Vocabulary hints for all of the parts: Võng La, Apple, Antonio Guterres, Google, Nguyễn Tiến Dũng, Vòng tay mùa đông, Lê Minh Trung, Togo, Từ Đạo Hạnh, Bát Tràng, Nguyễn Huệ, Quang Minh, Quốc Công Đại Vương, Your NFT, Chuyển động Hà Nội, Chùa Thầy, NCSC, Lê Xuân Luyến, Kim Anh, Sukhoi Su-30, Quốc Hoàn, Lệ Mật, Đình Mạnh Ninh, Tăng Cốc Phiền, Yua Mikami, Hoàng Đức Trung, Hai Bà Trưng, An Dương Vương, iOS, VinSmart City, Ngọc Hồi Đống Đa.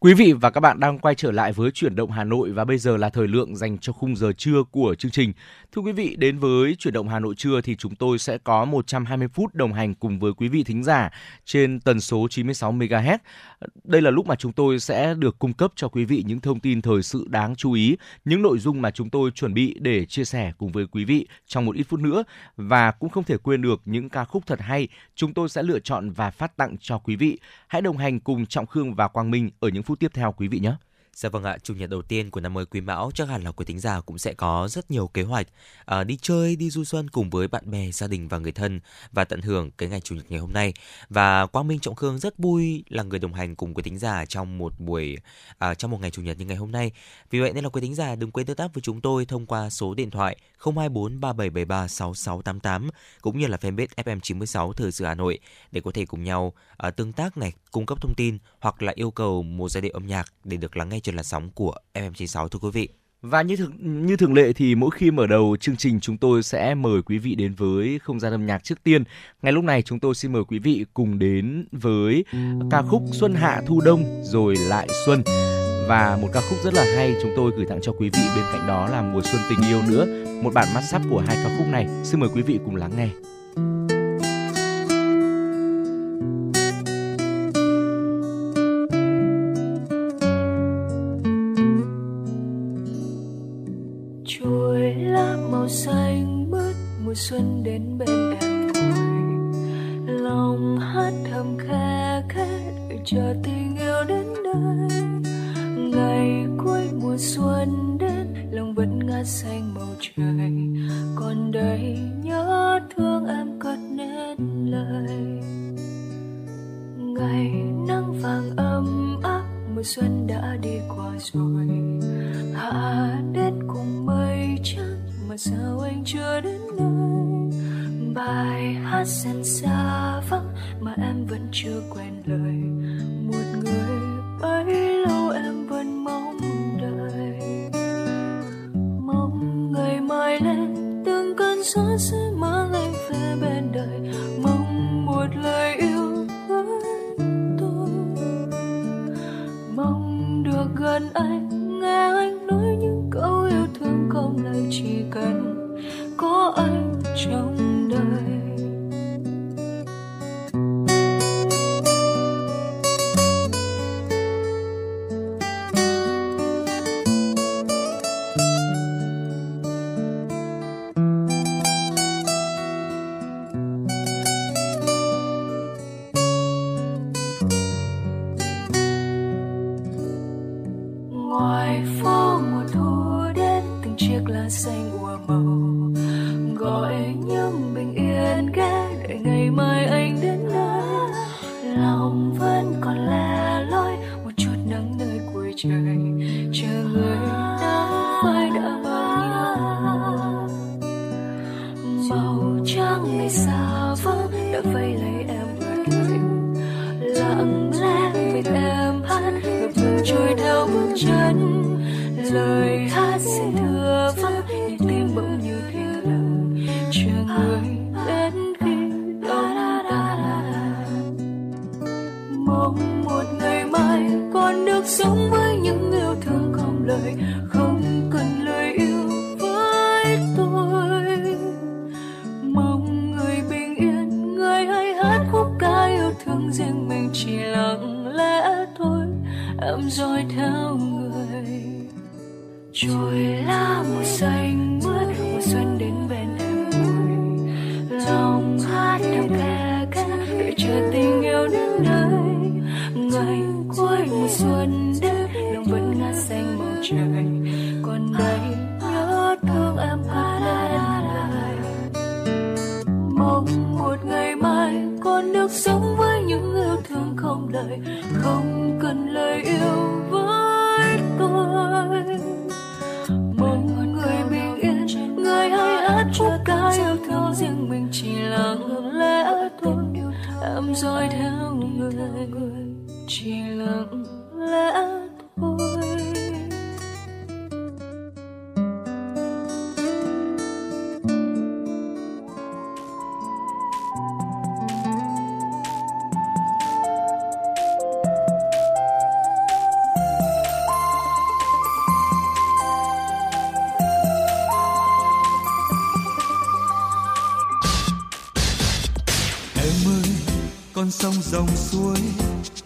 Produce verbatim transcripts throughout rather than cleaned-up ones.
Quý vị và các bạn đang quay trở lại với Chuyển động Hà Nội và bây giờ là thời lượng dành cho khung giờ trưa của chương trình. Thưa quý vị, đến với Chuyển động Hà Nội trưa thì chúng tôi sẽ có một trăm hai mươi phút đồng hành cùng với quý vị thính giả trên tần số chín mươi sáu mê ga héc. Đây là lúc mà chúng tôi sẽ được cung cấp cho quý vị những thông tin thời sự đáng chú ý, những nội dung mà chúng tôi chuẩn bị để chia sẻ cùng với quý vị trong một ít phút nữa. Và cũng không thể quên được những ca khúc thật hay chúng tôi sẽ lựa chọn và phát tặng cho quý vị. Hãy đồng hành cùng Trọng Khương và Quang Minh ở những phút tiếp theo quý vị nhé. Dạ vâng ạ, chủ nhật đầu tiên của năm mới Quý Mão chắc hẳn là quý thính giả cũng sẽ có rất nhiều kế hoạch à, đi chơi, đi du xuân cùng với bạn bè, gia đình và người thân và tận hưởng cái ngày chủ nhật ngày hôm nay. Và Quang Minh, Trọng Khương rất vui là người đồng hành cùng quý thính giả trong một buổi à, trong một ngày chủ nhật như ngày hôm nay. Vì vậy nên là quý thính giả đừng quên tương tác với chúng tôi thông qua số điện thoại không hai bốn ba bảy bảy ba sáu sáu tám tám cũng như là fanpage ép em chín sáu Thời sự Hà Nội để có thể cùng nhau à, tương tác này, cung cấp thông tin hoặc là yêu cầu một giai điệu âm nhạc để được lắng nghe trên làn sóng của ép em chín sáu thưa quý vị. Và như thường, như thường lệ thì mỗi khi mở đầu chương trình chúng tôi sẽ mời quý vị đến với không gian âm nhạc trước tiên. Ngay lúc này chúng tôi xin mời quý vị cùng đến với ca khúc Xuân Hạ Thu Đông rồi lại Xuân. Và một ca khúc rất là hay chúng tôi gửi tặng cho quý vị bên cạnh đó là Mùa Xuân Tình Yêu nữa. Một bản mashup của hai ca khúc này. Xin mời quý vị cùng lắng nghe. Xanh bước mùa xuân đến bên em thôi, lòng hát thầm khe khẽ đợi chờ tình yêu đến đây. Ngày cuối mùa xuân đến lòng vẫn ngát xanh màu trời, còn đây nhớ thương em cất nên lời. Ngày nắng vàng ấm áp mùa xuân đã đi qua rồi, hạ đến cùng mây trắng mà sao anh chưa đến nơi. Bài hát dần xa vắng mà em vẫn chưa quen lời, một người bấy lâu em vẫn mong đợi. Mong ngày mai lên từng cơn gió sẽ mang anh về bên đời, mong một lời yêu với tôi, mong được gần anh nghe anh nói những câu yêu thương không lời, chỉ cần có anh trong đời. sông dòng suối,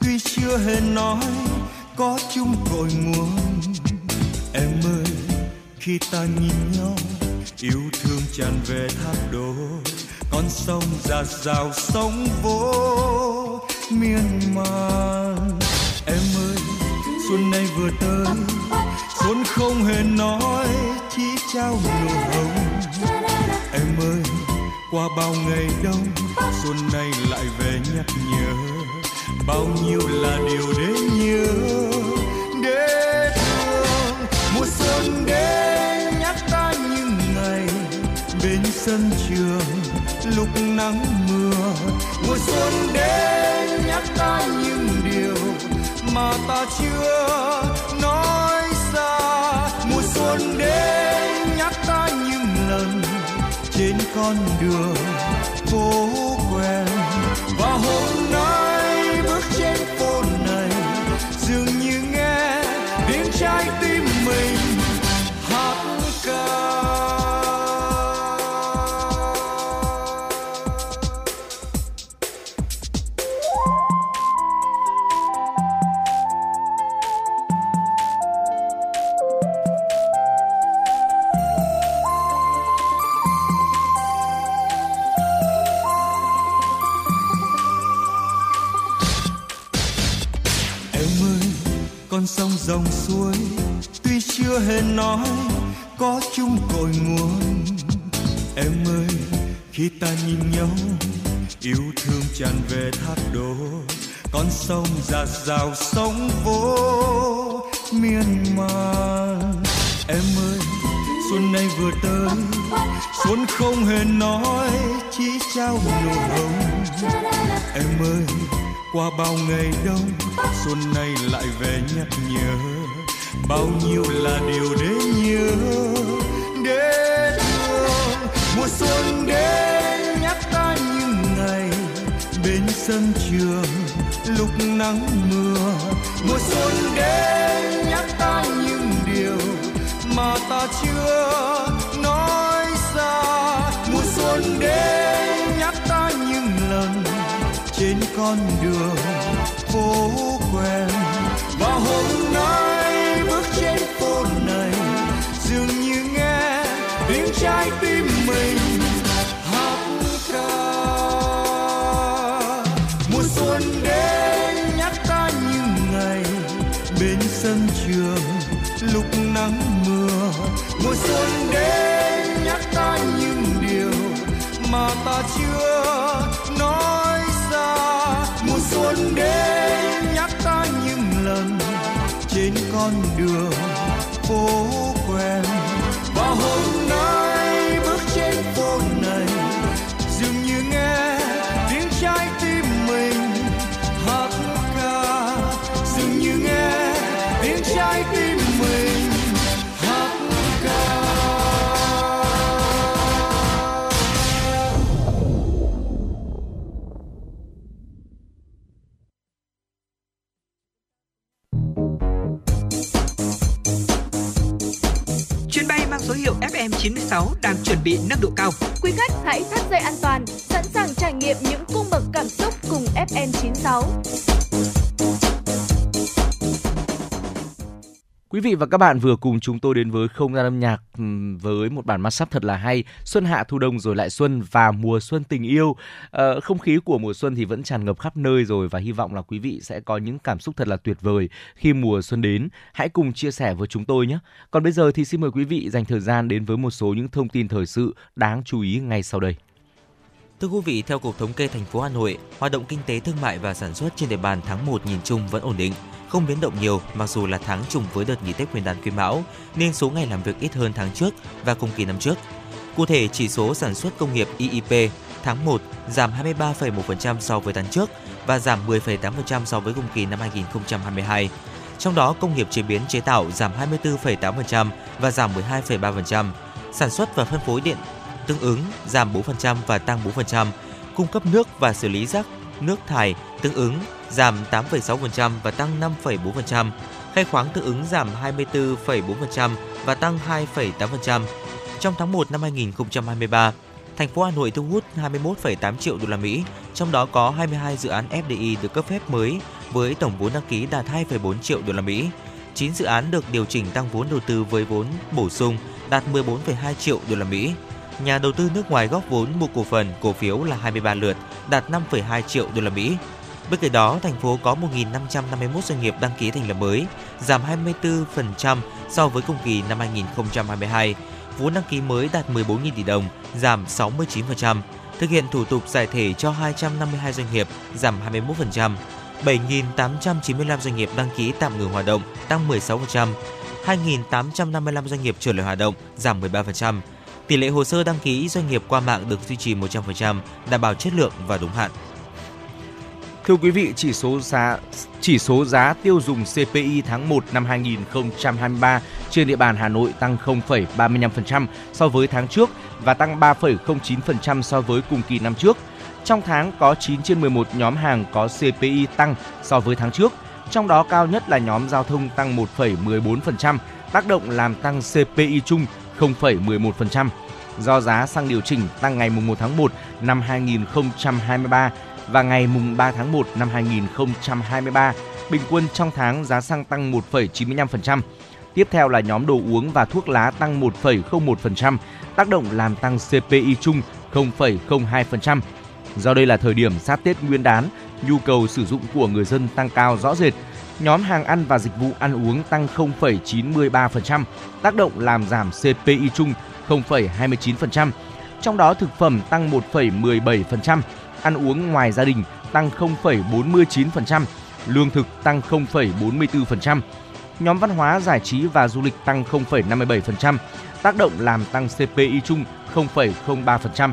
tuy chưa hề nói có chung cội nguồn. Em ơi, khi ta nhìn nhau, yêu thương tràn về thác đổ, con sông dạt dào sóng vỗ miên man. Em ơi, xuân nay vừa tới, xuân không hề nói chỉ trao nụ hồng. Em ơi, qua bao ngày đông, xuân nay lại về nhắc nhở, bao nhiêu là điều để nhớ, để thương. Mùa xuân đến nhắc ta những ngày bên sân trường, lúc nắng mưa. Mùa xuân đến nhắc ta những điều mà ta chưa nói ra. Mùa xuân đến nhắc ta những lần trên con đường phố quen, và hôm nay bước trên phố này dường như nghe tiếng trái tim mình hát ca. Sông dòng suối tuy chưa hề nói có chung cội nguồn. Em ơi, khi ta nhìn nhau, yêu thương tràn về thác đổ, con sông dạt dào sóng vỗ miên man. Em ơi, xuân nay vừa tới, xuân không hề nói chỉ trao nụ hồng. Em ơi, qua bao ngày đông, xuân nay lại về nhắc nhở, bao nhiêu là điều để nhớ, để thương. Mùa xuân đến nhắc ta những ngày bên sân trường, lúc nắng mưa. Mùa xuân đến nhắc ta những điều mà ta chưa nói ra. Mùa xuân đến nhắc ta những lần trên con đường phố quen, và hôm nay bước trên phố này dường như nghe tiếng trái tim mình hát ca. Mùa xuân đến nhắc ta những ngày bên sân trường, lúc nắng mưa. Mùa xuân đến nhắc ta những điều mà ta chưa nói. Mùa xuân đến nhắc ta những lần trên con đường phố quen, và hôm nay bước trên phố này dường như nghe tiếng trái tim mình hát ca, dường như nghe tiếng trái tim mình hát ca. ép em chín sáu đang chuẩn bị nâng độ cao. Quý khách hãy thắt dây an toàn, sẵn sàng trải nghiệm những cung bậc cảm xúc cùng ép em chín sáu. Quý vị và các bạn vừa cùng chúng tôi đến với không gian âm nhạc với một bản mashup thật là hay, Xuân Hạ Thu Đông Rồi Lại Xuân và Mùa Xuân Tình Yêu. Ờ, không khí của mùa xuân thì vẫn tràn ngập khắp nơi rồi, và hy vọng là quý vị sẽ có những cảm xúc thật là tuyệt vời khi mùa xuân đến. Hãy cùng chia sẻ với chúng tôi nhé. Còn bây giờ thì xin mời quý vị dành thời gian đến với một số những thông tin thời sự đáng chú ý ngay sau đây. Thưa quý vị, theo Cục Thống kê thành phố Hà Nội, hoạt động kinh tế, thương mại và sản xuất trên địa bàn tháng một nhìn chung vẫn ổn định, không biến động nhiều mặc dù là tháng trùng với đợt nghỉ Tết Nguyên đán Quý Mão nên số ngày làm việc ít hơn tháng trước và cùng kỳ năm trước. Cụ thể, chỉ số sản xuất công nghiệp i i pê tháng một giảm hai mươi ba phẩy một phần trăm so với tháng trước và giảm mười phẩy tám phần trăm so với cùng kỳ năm hai nghìn không trăm hai mươi hai. Trong đó, công nghiệp chế biến chế tạo giảm hai mươi tư phẩy tám phần trăm và giảm mười hai phẩy ba phần trăm, sản xuất và phân phối điện tương ứng giảm bốn phần trăm và tăng bốn phần trăm, cung cấp nước và xử lý rác nước thải tương ứng giảm tám phẩy sáu phần trăm và tăng năm phẩy bốn phần trăm, khai khoáng tương ứng giảm hai mươi tư phẩy bốn phần trăm và tăng hai phẩy tám phần trăm. Trong tháng một năm hai nghìn không trăm hai mươi ba, Thành phố Hà Nội thu hút hai mươi mốt phẩy tám triệu đô la Mỹ, trong đó có hai mươi hai dự án ép đê i được cấp phép mới với tổng vốn đăng ký đạt hai phẩy bốn triệu đô la Mỹ. chín dự án được điều chỉnh tăng vốn đầu tư với vốn bổ sung đạt mười bốn phẩy hai triệu đô la Mỹ. Nhà đầu tư nước ngoài góp vốn mua cổ phần, cổ phiếu là hai mươi ba lượt, đạt năm phẩy hai triệu đô la Mỹ. Bên cạnh đó, thành phố có một nghìn năm trăm năm mươi mốt doanh nghiệp đăng ký thành lập mới, giảm hai mươi tư phần trăm so với cùng kỳ năm hai nghìn không trăm hai mươi hai. Vốn đăng ký mới đạt mười bốn nghìn tỷ đồng, giảm sáu mươi chín phần trăm. Thực hiện thủ tục giải thể cho hai trăm năm mươi hai doanh nghiệp, giảm hai mươi mốt phần trăm. bảy nghìn tám trăm chín mươi lăm doanh nghiệp đăng ký tạm ngừng hoạt động, tăng mười sáu phần trăm. hai nghìn tám trăm năm mươi lăm doanh nghiệp trở lại hoạt động, giảm mười ba phần trăm. Tỷ lệ hồ sơ đăng ký doanh nghiệp qua mạng được duy trì một trăm phần trăm, đảm bảo chất lượng và đúng hạn. Thưa quý vị, chỉ số giá chỉ số giá tiêu dùng xê pê i tháng một năm hai nghìn không trăm hai mươi ba trên địa bàn Hà Nội tăng không phẩy ba mươi lăm phần trăm so với tháng trước và tăng ba phẩy không chín phần trăm so với cùng kỳ năm trước. Trong tháng có chín trên mười một nhóm hàng có xê pê i tăng so với tháng trước, trong đó cao nhất là nhóm giao thông tăng một phẩy mười bốn phần trăm, tác động làm tăng xê pê i chung không phẩy mười một phần trăm. Do giá xăng điều chỉnh tăng ngày mùng một tháng một năm hai nghìn không trăm hai mươi ba và ngày mùng ba tháng một năm hai nghìn không trăm hai mươi ba, bình quân trong tháng giá xăng tăng một phẩy chín mươi lăm phần trăm. Tiếp theo là nhóm đồ uống và thuốc lá tăng một phẩy không một phần trăm, tác động làm tăng xê pê i chung không phẩy không hai phần trăm. Do đây là thời điểm sát Tết Nguyên đán, nhu cầu sử dụng của người dân tăng cao rõ rệt. Nhóm hàng ăn và dịch vụ ăn uống tăng không phẩy chín mươi ba phần trăm, tác động làm giảm xê pê i chung không phẩy hai mươi chín phần trăm. Trong đó thực phẩm tăng một phẩy mười bảy phần trăm, ăn uống ngoài gia đình tăng không phẩy bốn mươi chín phần trăm, lương thực tăng không phẩy bốn mươi tư phần trăm. Nhóm văn hóa, giải trí và du lịch tăng không phẩy năm mươi bảy phần trăm, tác động làm tăng xê pê i chung không phẩy không ba phần trăm.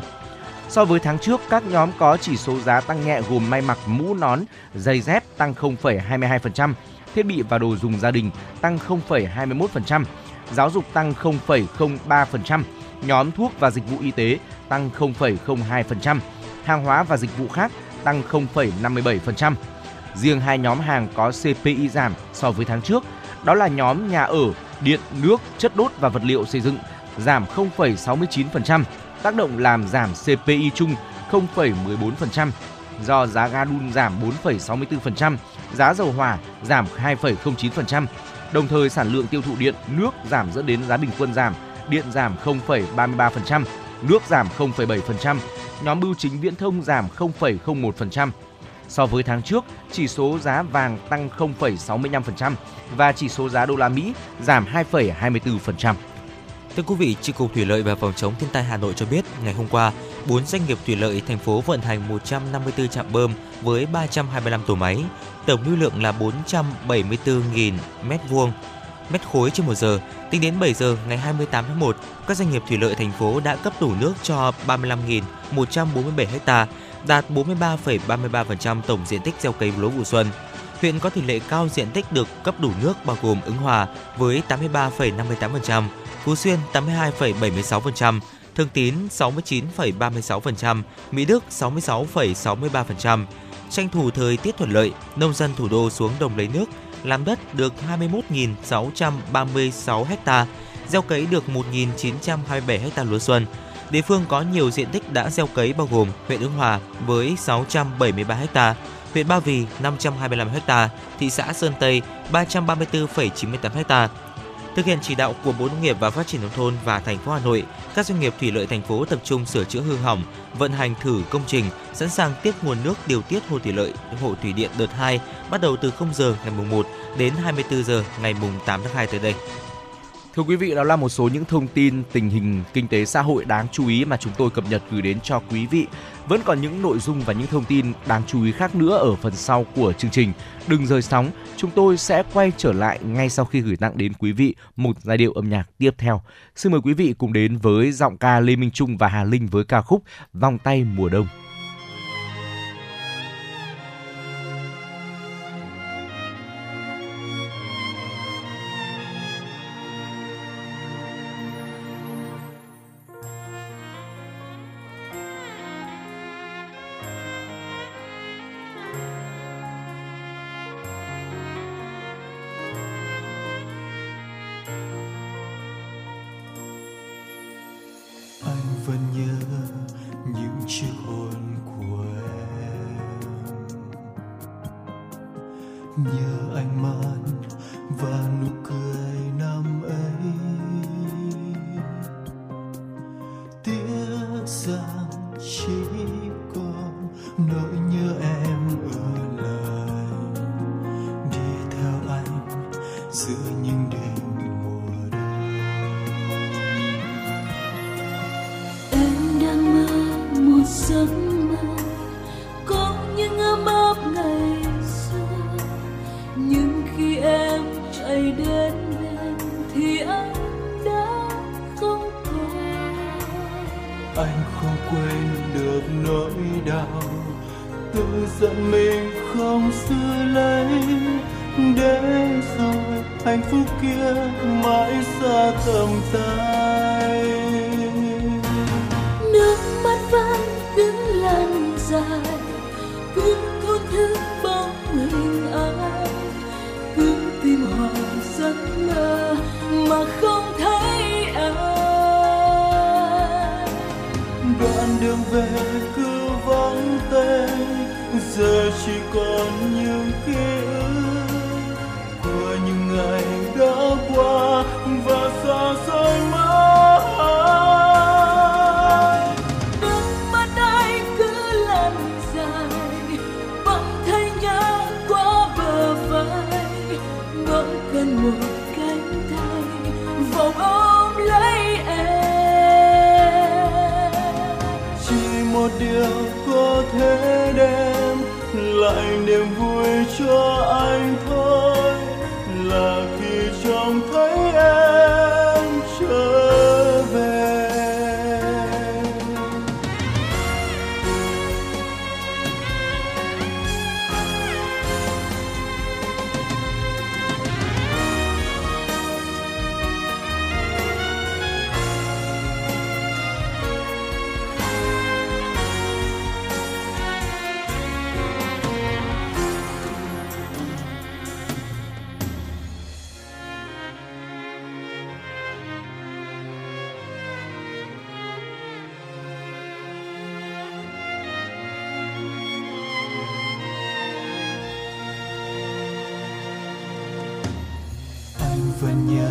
So với tháng trước, các nhóm có chỉ số giá tăng nhẹ gồm may mặc, mũ nón, giày dép tăng không phẩy hai mươi hai phần trăm, thiết bị và đồ dùng gia đình tăng không phẩy hai mươi mốt phần trăm, giáo dục tăng không phẩy không ba phần trăm, nhóm thuốc và dịch vụ y tế tăng không phẩy không hai phần trăm, hàng hóa và dịch vụ khác tăng không phẩy năm mươi bảy phần trăm. Riêng hai nhóm hàng có xê pê i giảm so với tháng trước, đó là nhóm nhà ở, điện, nước, chất đốt và vật liệu xây dựng giảm không phẩy sáu mươi chín phần trăm. Tác động làm giảm xê pê i chung không phẩy mười bốn phần trăm, do giá ga đun giảm bốn phẩy sáu mươi tư phần trăm, giá dầu hỏa giảm hai phẩy không chín phần trăm, đồng thời sản lượng tiêu thụ điện, nước giảm dẫn đến giá bình quân giảm, điện giảm không phẩy ba mươi ba phần trăm, nước giảm không phẩy bảy phần trăm, nhóm bưu chính viễn thông giảm không phẩy không một phần trăm. So với tháng trước, chỉ số giá vàng tăng không phẩy sáu mươi lăm phần trăm và chỉ số giá đô la Mỹ giảm hai phẩy hai mươi tư phần trăm. Thưa quý vị, Chi cục Thủy lợi và Phòng chống thiên tai Hà Nội cho biết, ngày hôm qua, bốn doanh nghiệp thủy lợi thành phố vận hành một trăm năm mươi tư trạm bơm với ba trăm hai mươi lăm tổ máy, tổng lưu lượng là bốn trăm bảy mươi tư nghìn mét vuông, mét khối trên một giờ. Tính đến bảy giờ ngày hai mươi tám tháng một, các doanh nghiệp thủy lợi thành phố đã cấp đủ nước cho ba mươi lăm nghìn một trăm bốn mươi bảy ha, đạt bốn mươi ba phẩy ba mươi ba phần trăm tổng diện tích gieo cấy lúa vụ xuân. Huyện có tỷ lệ cao diện tích được cấp đủ nước bao gồm Ứng Hòa với tám mươi ba phẩy năm mươi tám phần trăm, Phú Xuyên tám mươi hai phẩy bảy mươi sáu phần trăm, Thường Tín sáu mươi chín phẩy ba mươi sáu phần trăm, Mỹ Đức sáu mươi sáu phẩy sáu mươi ba phần trăm. Tranh thủ thời tiết thuận lợi, nông dân thủ đô xuống đồng lấy nước, làm đất được hai mươi mốt nghìn sáu trăm ba mươi sáu ha, gieo cấy được một nghìn chín trăm hai mươi bảy ha lúa xuân. Địa phương có nhiều diện tích đã gieo cấy bao gồm huyện Ứng Hòa với sáu trăm bảy mươi ba ha, huyện Ba Vì năm trăm hai mươi lăm ha, thị xã Sơn Tây ba trăm ba mươi tư phẩy chín mươi tám ha. Thực hiện chỉ đạo của Bộ Nông nghiệp và Phát triển nông thôn và thành phố Hà Nội, các doanh nghiệp thủy lợi thành phố tập trung sửa chữa hư hỏng, vận hành thử công trình, sẵn sàng tiếp nguồn nước điều tiết hồ thủy lợi, hồ thủy điện đợt hai bắt đầu từ không giờ ngày mùng một đến hai mươi tư giờ ngày mùng tám tháng hai tới đây. Thưa quý vị, đó là một số những thông tin tình hình kinh tế xã hội đáng chú ý mà chúng tôi cập nhật gửi đến cho quý vị. Vẫn còn những nội dung và những thông tin đáng chú ý khác nữa ở phần sau của chương trình. Đừng rời sóng, chúng tôi sẽ quay trở lại ngay sau khi gửi tặng đến quý vị một giai điệu âm nhạc tiếp theo. Xin mời quý vị cùng đến với giọng ca Lê Minh Trung và Hà Linh với ca khúc Vòng Tay Mùa Đông. vẫn nhớ những chiếc hôn của em, nhớ ánh mắt và nụ cười năm ấy. Tiếc rằng chỉ còn nỗi nhớ em ở lại, đi theo anh giữa những đêm. Giấc mơ có những ấm áp ngày xưa, nhưng khi em chạy đến em thì anh đã không còn. Anh không quên được nỗi đau, tự giận mình không giữ lấy, để rồi hạnh phúc kia mãi xa tầm tay. Nước mắt vẫn những lần dài cứ thổn thức bóng hình anh, cứ tìm hoài giấc mơ mà không thấy anh. Đoạn đường về cứ vắng tênh, giờ chỉ còn những ký ức của những ngày đã qua và xa xôi mãi. Một cánh tay vòng ôm lấy em, chỉ một điều có thể đem lại niềm vui cho anh thôi, là khi trông thấy em trở về. Vẫn nhớ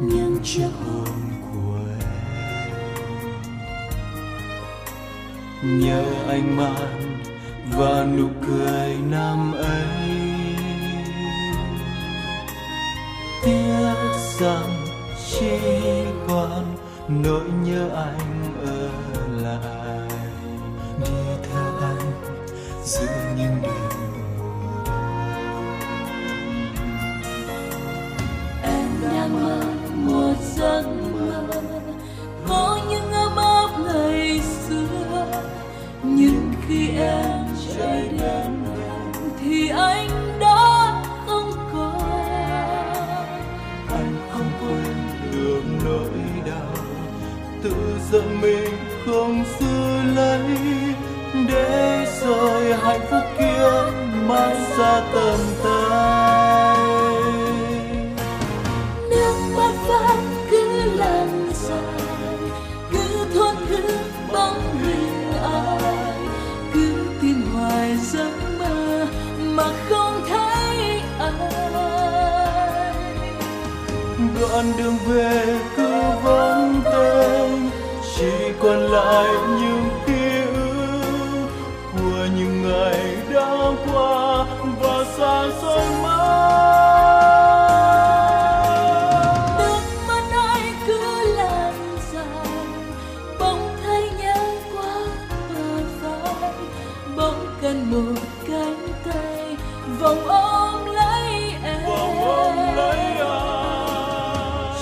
những chiếc hôn của em, nhớ ánh mắt và nụ cười năm ấy. Tiếc rằng chỉ còn nỗi nhớ anh ở lại, đi theo anh giữa những đêm. Một giấc mơ có những ấm áp ngày xưa, nhưng khi em chạy đến thì anh đã không còn. Anh không quên được nỗi đau, tự giận mình không giữ lấy, để rồi hạnh phúc kia mãi xa tầm tay. Giấc mơ mà không thấy ai, đoạn đường về cứ vắng tênh, chỉ còn lại những ký ức của những ngày đã qua và xa xôi mãi. Nước mắt ai cứ làm dài, bỗng thấy nhớ quá bờ vai, bỗng cần một cánh tay vòng ôm lấy em, vòng ôm lấy em.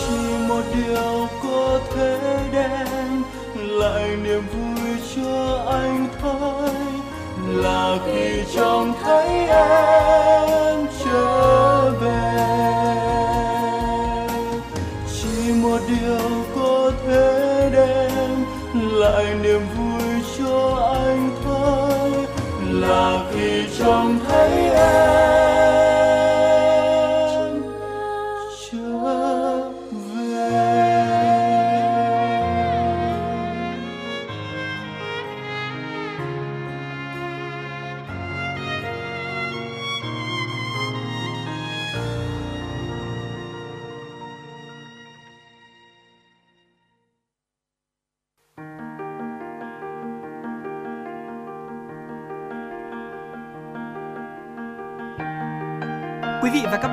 Chỉ một điều có thể đem lại niềm vui cho anh thôi, là khi trông thấy em trở về. Chỉ một điều có thể đem lại niềm vui cho anh thôi, là khi trông thấy em trở về. Quý vị và các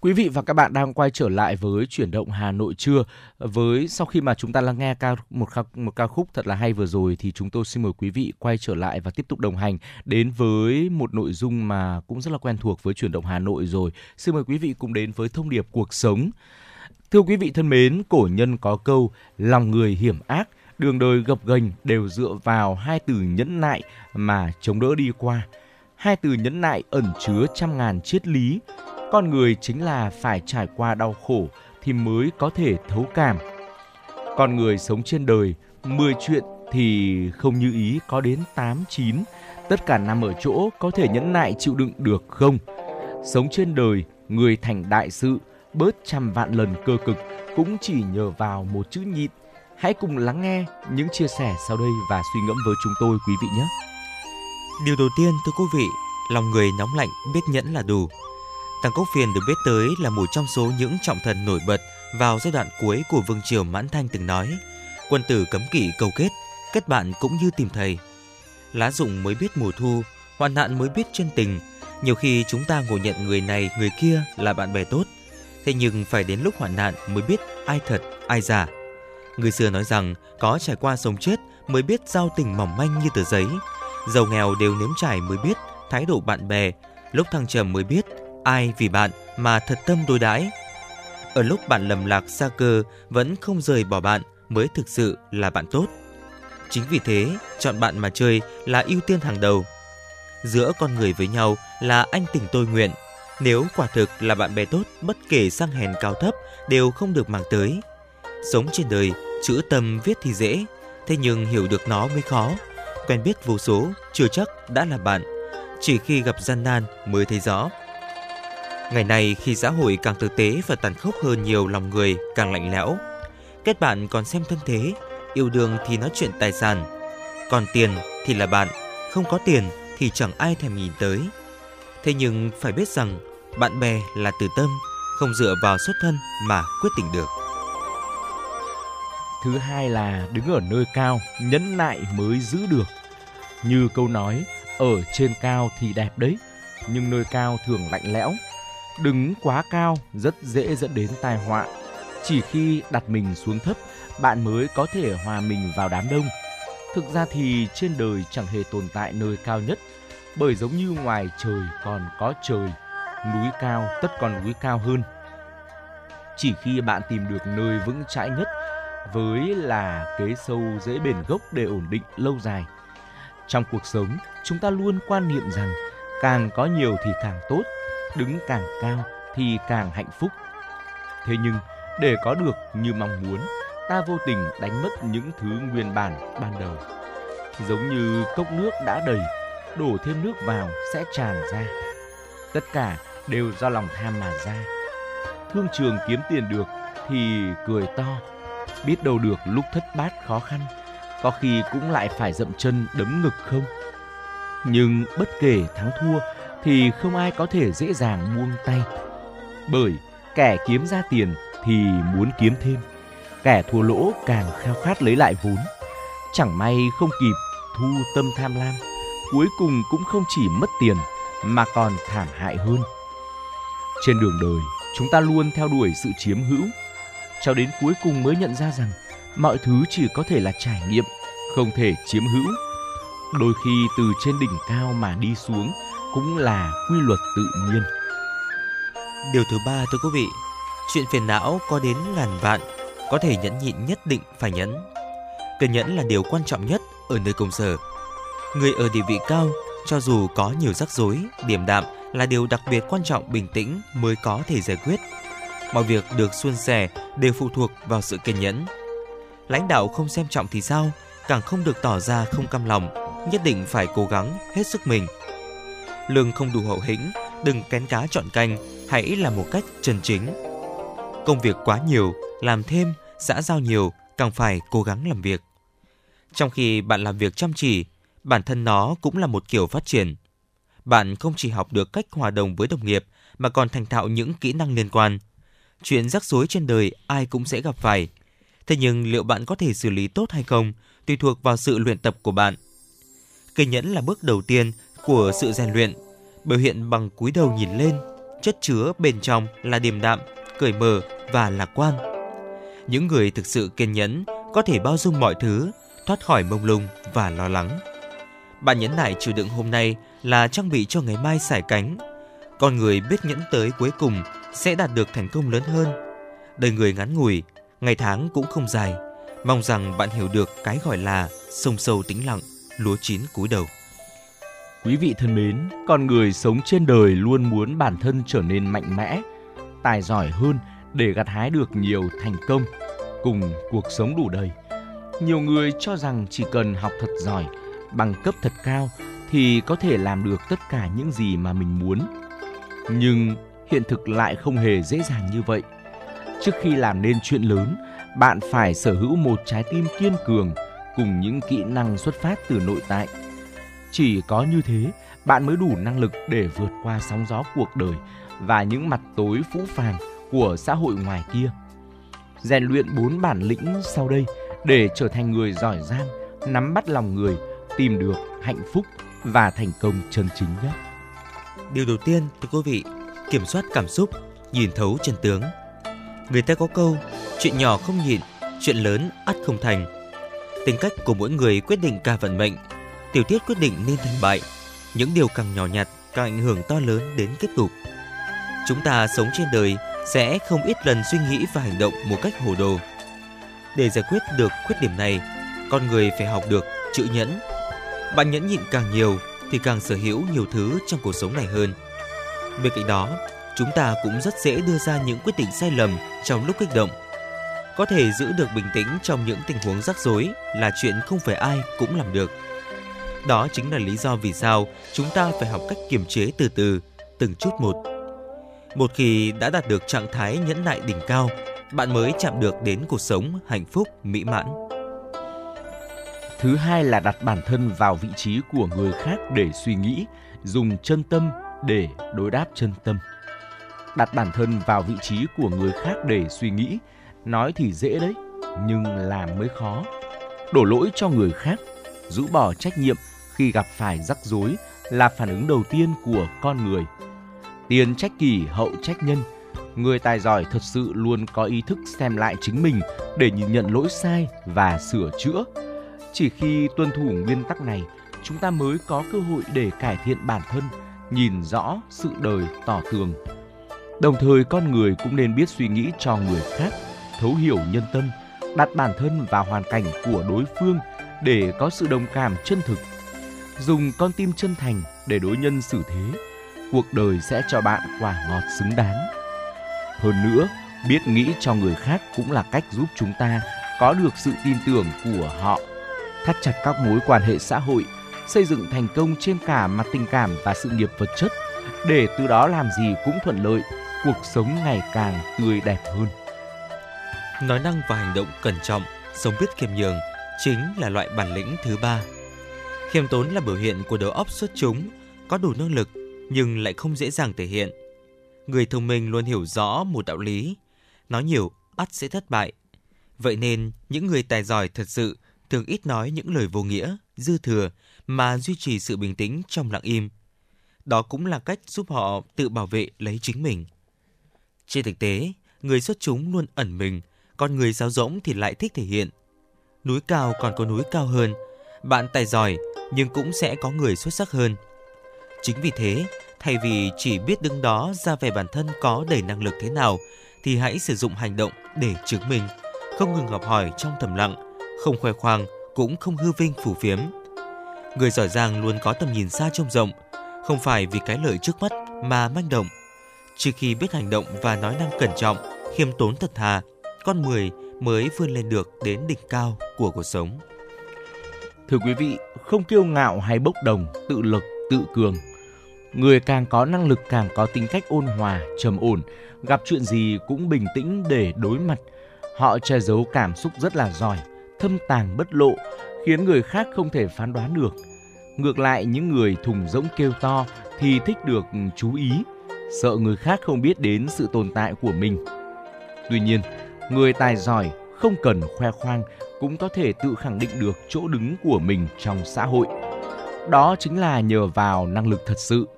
Quý vị và các bạn đang quay trở lại với Chuyển động Hà Nội trưa. Với sau khi mà chúng ta lắng nghe ca, một, ca, một ca khúc thật là hay vừa rồi thì chúng tôi xin mời quý vị quay trở lại và tiếp tục đồng hành đến với một nội dung mà cũng rất là quen thuộc với Chuyển động Hà Nội rồi. Xin mời quý vị cùng đến với thông điệp cuộc sống. Thưa quý vị thân mến, cổ nhân có câu lòng người hiểm ác, đường đời gập ghềnh đều dựa vào hai từ nhẫn nại mà chống đỡ đi qua. Hai từ nhẫn nại ẩn chứa trăm ngàn triết lý. Con người chính là phải trải qua đau khổ thì mới có thể thấu cảm. Con người sống trên đời, mười chuyện thì không như ý có đến tám chín. Tất cả nằm ở chỗ có thể nhẫn nại chịu đựng được không? Sống trên đời, người thành đại sự, bớt trăm vạn lần cơ cực cũng chỉ nhờ vào một chữ nhịn. Hãy cùng lắng nghe những chia sẻ sau đây và suy ngẫm với chúng tôi quý vị nhé. Điều đầu tiên thưa quý vị, lòng người nóng lạnh biết nhẫn là đủ. Tăng Cốc Phiền được biết tới là một trong số những trọng thần nổi bật vào giai đoạn cuối của vương triều Mãn Thanh từng nói: quân tử cấm kỵ cầu kết, kết bạn cũng như tìm thầy. Lá rụng mới biết mùa thu, hoạn nạn mới biết chân tình. Nhiều khi chúng ta ngộ nhận người này người kia là bạn bè tốt, thế nhưng phải đến lúc hoạn nạn mới biết ai thật ai giả. Người xưa nói rằng có trải qua sống chết mới biết giao tình mỏng manh như tờ giấy. Giàu nghèo đều nếm trải mới biết thái độ bạn bè, lúc thăng trầm mới biết ai vì bạn mà thật tâm đối đãi. Ở lúc bạn lầm lạc xa cơ vẫn không rời bỏ bạn mới thực sự là bạn tốt. Chính vì thế, chọn bạn mà chơi là ưu tiên hàng đầu. Giữa con người với nhau là anh tình tôi nguyện. Nếu quả thực là bạn bè tốt, bất kể sang hèn cao thấp đều không được mang tới. Sống trên đời, chữ tâm viết thì dễ, thế nhưng hiểu được nó mới khó. Quen biết vô số, chưa chắc đã là bạn. Chỉ khi gặp gian nan mới thấy rõ. Ngày nay khi xã hội càng thực tế và tàn khốc hơn nhiều, lòng người càng lạnh lẽo. Kết bạn còn xem thân thế, yêu đương thì nói chuyện tài sản. Còn tiền thì là bạn, không có tiền thì chẳng ai thèm nhìn tới. Thế nhưng phải biết rằng bạn bè là từ tâm, không dựa vào xuất thân mà quyết định được. Thứ hai là đứng ở nơi cao, nhẫn nại mới giữ được. Như câu nói, ở trên cao thì đẹp đấy, nhưng nơi cao thường lạnh lẽo. Đứng quá cao rất dễ dẫn đến tai họa. Chỉ khi đặt mình xuống thấp, bạn mới có thể hòa mình vào đám đông. Thực ra thì trên đời chẳng hề tồn tại nơi cao nhất, bởi giống như ngoài trời còn có trời, núi cao tất còn núi cao hơn. Chỉ khi bạn tìm được nơi vững chãi nhất, với là kế sâu dễ bền gốc để ổn định lâu dài. Trong cuộc sống, chúng ta luôn quan niệm rằng càng có nhiều thì càng tốt, đứng càng cao thì càng hạnh phúc. Thế nhưng, để có được như mong muốn, ta vô tình đánh mất những thứ nguyên bản ban đầu. Giống như cốc nước đã đầy, đổ thêm nước vào sẽ tràn ra. Tất cả đều do lòng tham mà ra. Thương trường kiếm tiền được thì cười to, biết đâu được lúc thất bát khó khăn, có khi cũng lại phải dậm chân đấm ngực không? Nhưng bất kể thắng thua thì không ai có thể dễ dàng buông tay. Bởi kẻ kiếm ra tiền thì muốn kiếm thêm, kẻ thua lỗ càng khao khát lấy lại vốn. Chẳng may không kịp thu tâm tham lam, cuối cùng cũng không chỉ mất tiền mà còn thảm hại hơn. Trên đường đời, chúng ta luôn theo đuổi sự chiếm hữu, cho đến cuối cùng mới nhận ra rằng mọi thứ chỉ có thể là trải nghiệm, không thể chiếm hữu. Đôi khi từ trên đỉnh cao mà đi xuống cũng là quy luật tự nhiên. Điều thứ ba thưa quý vị, chuyện phiền não có đến ngàn vạn, có thể nhẫn nhịn nhất định phải nhẫn. Kiên nhẫn là điều quan trọng nhất ở nơi công sở. Người ở địa vị cao, cho dù có nhiều rắc rối, điểm đạm là điều đặc biệt quan trọng, bình tĩnh mới có thể giải quyết. Mọi việc được suôn sẻ đều phụ thuộc vào sự kiên nhẫn. Lãnh đạo không xem trọng thì sao, càng không được tỏ ra không cam lòng, nhất định phải cố gắng hết sức mình. Lương không đủ hậu hĩnh, đừng kén cá chọn canh, hãy làm một cách chân chính. Công việc quá nhiều, làm thêm, xã giao nhiều, càng phải cố gắng làm việc. Trong khi bạn làm việc chăm chỉ, bản thân nó cũng là một kiểu phát triển. Bạn không chỉ học được cách hòa đồng với đồng nghiệp mà còn thành thạo những kỹ năng liên quan. Chuyện rắc rối trên đời ai cũng sẽ gặp phải. Thế nhưng liệu bạn có thể xử lý tốt hay không tùy thuộc vào sự luyện tập của bạn. Kiên nhẫn là bước đầu tiên của sự rèn luyện, biểu hiện bằng cúi đầu nhìn lên, chất chứa bên trong là điềm đạm, cởi mở và lạc quan. Những người thực sự kiên nhẫn có thể bao dung mọi thứ, thoát khỏi mông lung và lo lắng. Bạn nhẫn nại chịu đựng hôm nay là trang bị cho ngày mai sải cánh. Con người biết nhẫn tới cuối cùng sẽ đạt được thành công lớn hơn. Đời người ngắn ngủi, ngày tháng cũng không dài. Mong rằng bạn hiểu được cái gọi là sông sâu tĩnh lặng, lúa chín cúi đầu. Quý vị thân mến, con người sống trên đời luôn muốn bản thân trở nên mạnh mẽ, tài giỏi hơn để gặt hái được nhiều thành công cùng cuộc sống đủ đầy. Nhiều người cho rằng chỉ cần học thật giỏi, bằng cấp thật cao thì có thể làm được tất cả những gì mà mình muốn. Nhưng hiện thực lại không hề dễ dàng như vậy. Trước khi làm nên chuyện lớn, bạn phải sở hữu một trái tim kiên cường cùng những kỹ năng xuất phát từ nội tại. Chỉ có như thế, bạn mới đủ năng lực để vượt qua sóng gió cuộc đời và những mặt tối phũ phàng của xã hội ngoài kia. Rèn luyện bốn bản lĩnh sau đây để trở thành người giỏi giang, nắm bắt lòng người, tìm được hạnh phúc và thành công chân chính nhé. Điều đầu tiên, thưa quý vị, kiểm soát cảm xúc, nhìn thấu chân tướng. Người ta có câu, chuyện nhỏ không nhịn, chuyện lớn ắt không thành. Tính cách của mỗi người quyết định cả vận mệnh. Tiểu tiết quyết định nên thành bại. Những điều càng nhỏ nhặt càng ảnh hưởng to lớn đến kết cục. Chúng ta sống trên đời sẽ không ít lần suy nghĩ và hành động một cách hồ đồ. Để giải quyết được khuyết điểm này, con người phải học được chữ nhẫn. Bạn nhẫn nhịn càng nhiều thì càng sở hữu nhiều thứ trong cuộc sống này hơn. Bên cạnh đó, chúng ta cũng rất dễ đưa ra những quyết định sai lầm trong lúc kích động. Có thể giữ được bình tĩnh trong những tình huống rắc rối là chuyện không phải ai cũng làm được. Đó chính là lý do vì sao chúng ta phải học cách kiềm chế từ từ, từng chút một. Một khi đã đạt được trạng thái nhẫn nại đỉnh cao, bạn mới chạm được đến cuộc sống hạnh phúc mỹ mãn. Thứ hai là đặt bản thân vào vị trí của người khác để suy nghĩ, dùng chân tâm để đối đáp chân tâm. Đặt bản thân vào vị trí của người khác để suy nghĩ, nói thì dễ đấy, nhưng làm mới khó. Đổ lỗi cho người khác, rũ bỏ trách nhiệm khi gặp phải rắc rối là phản ứng đầu tiên của con người. Tiền trách kỷ, hậu trách nhân. Người tài giỏi thật sự luôn có ý thức xem lại chính mình để nhìn nhận lỗi sai và sửa chữa. Chỉ khi tuân thủ nguyên tắc này, chúng ta mới có cơ hội để cải thiện bản thân, nhìn rõ sự đời tỏ tường. Đồng thời, con người cũng nên biết suy nghĩ cho người khác, thấu hiểu nhân tâm, đặt bản thân vào hoàn cảnh của đối phương để có sự đồng cảm chân thực. Dùng con tim chân thành để đối nhân xử thế, cuộc đời sẽ cho bạn quả ngọt xứng đáng. Hơn nữa, biết nghĩ cho người khác cũng là cách giúp chúng ta có được sự tin tưởng của họ, thắt chặt các mối quan hệ xã hội, xây dựng thành công trên cả mặt tình cảm và sự nghiệp vật chất, để từ đó làm gì cũng thuận lợi, cuộc sống ngày càng tươi đẹp hơn. Nói năng và hành động cẩn trọng, sống biết khiêm nhường chính là loại bản lĩnh thứ ba. Khiêm tốn là biểu hiện của đầu óc xuất chúng, có đủ năng lực nhưng lại không dễ dàng thể hiện. Người thông minh luôn hiểu rõ một đạo lý, nói nhiều ắt sẽ thất bại. Vậy nên, những người tài giỏi thật sự thường ít nói những lời vô nghĩa, dư thừa mà duy trì sự bình tĩnh trong lặng im. Đó cũng là cách giúp họ tự bảo vệ lấy chính mình. Trên thực tế, người xuất chúng luôn ẩn mình, còn người sáo rỗng thì lại thích thể hiện. Núi cao còn có núi cao hơn, bạn tài giỏi nhưng cũng sẽ có người xuất sắc hơn. Chính vì thế, thay vì chỉ biết đứng đó ra vẻ bản thân có đầy năng lực thế nào, thì hãy sử dụng hành động để chứng minh, không ngừng học hỏi trong thầm lặng, không khoe khoang, cũng không hư vinh phù phiếm. Người giỏi giang luôn có tầm nhìn xa trông rộng, không phải vì cái lợi trước mắt mà manh động. Chỉ khi biết hành động và nói năng cẩn trọng, khiêm tốn thật thà, con người mới vươn lên được đến đỉnh cao của cuộc sống. Thưa quý vị, không kiêu ngạo hay bốc đồng, tự lực, tự cường. Người càng có năng lực càng có tính cách ôn hòa, trầm ổn, gặp chuyện gì cũng bình tĩnh để đối mặt. Họ che giấu cảm xúc rất là giỏi, thâm tàng bất lộ, khiến người khác không thể phán đoán được. Ngược lại, những người thùng rỗng kêu to thì thích được chú ý, sợ người khác không biết đến sự tồn tại của mình. Tuy nhiên, người tài giỏi không cần khoe khoang cũng có thể tự khẳng định được chỗ đứng của mình trong xã hội. Đó chính là nhờ vào năng lực thật sự.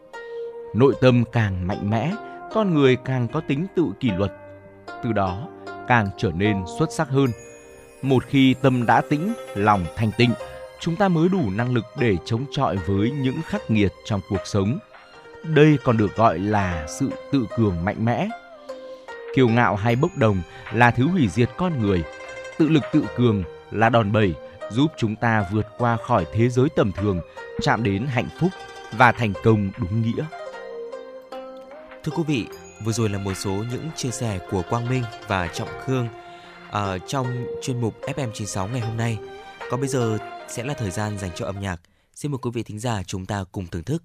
Nội tâm càng mạnh mẽ, con người càng có tính tự kỷ luật, từ đó càng trở nên xuất sắc hơn. Một khi tâm đã tĩnh, lòng thanh tịnh, chúng ta mới đủ năng lực để chống chọi với những khắc nghiệt trong cuộc sống. Đây còn được gọi là sự tự cường mạnh mẽ. Kiêu ngạo hay bốc đồng là thứ hủy diệt con người. Tự lực tự cường là đòn bẩy giúp chúng ta vượt qua khỏi thế giới tầm thường, chạm đến hạnh phúc và thành công đúng nghĩa. Thưa quý vị, vừa rồi là một số những chia sẻ của Quang Minh và Trọng Khương ở trong chuyên mục ép em chín sáu ngày hôm nay. Còn bây giờ sẽ là thời gian dành cho âm nhạc. Xin mời quý vị thính giả chúng ta cùng thưởng thức.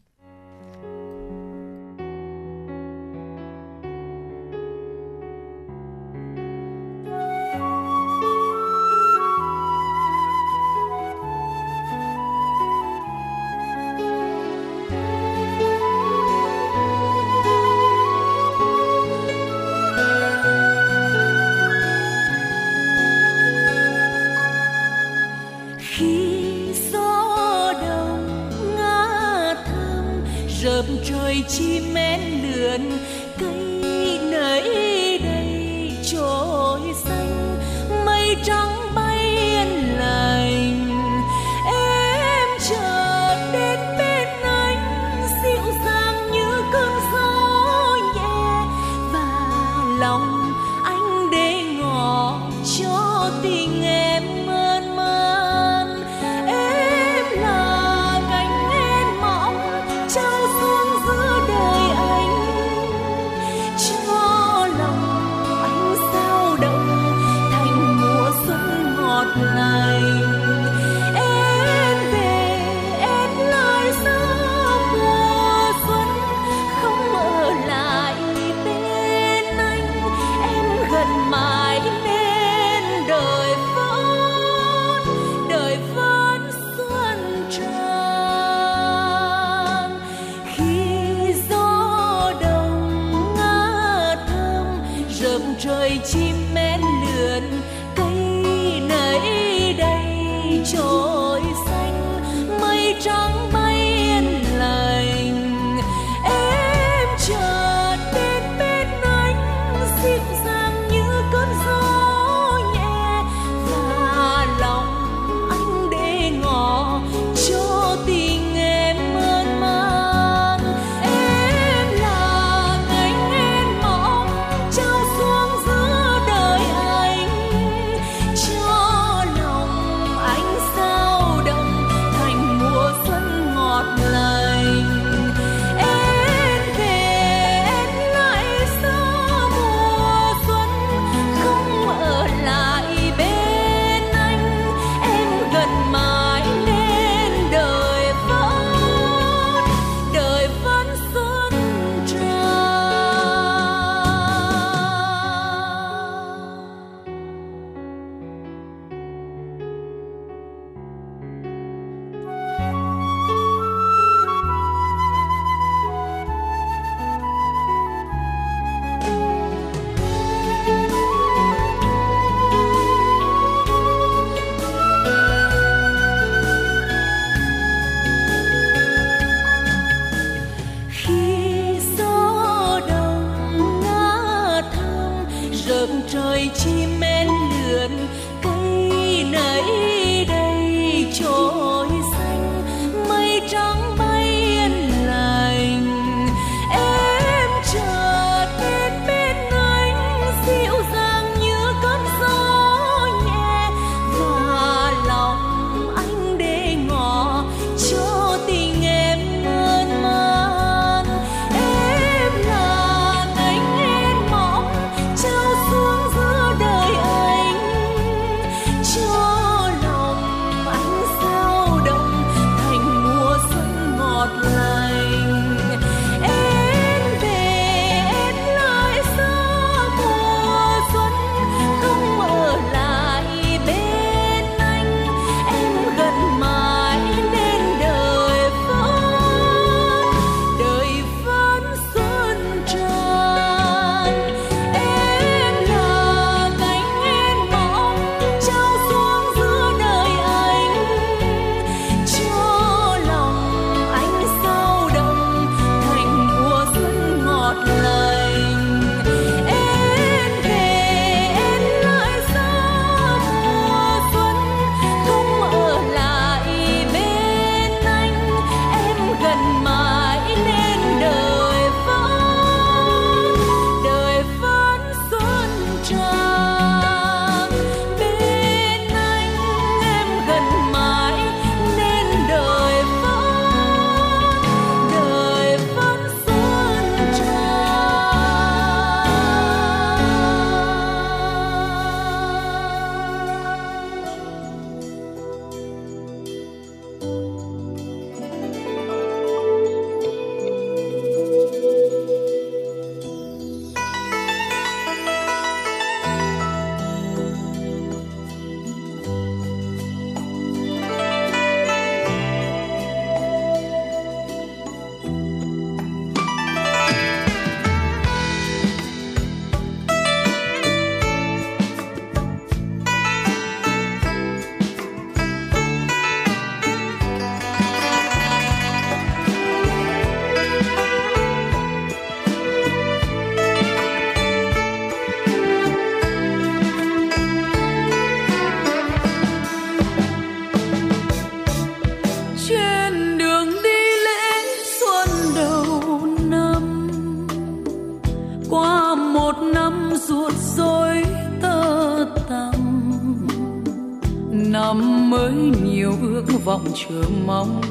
vọng chờ mong,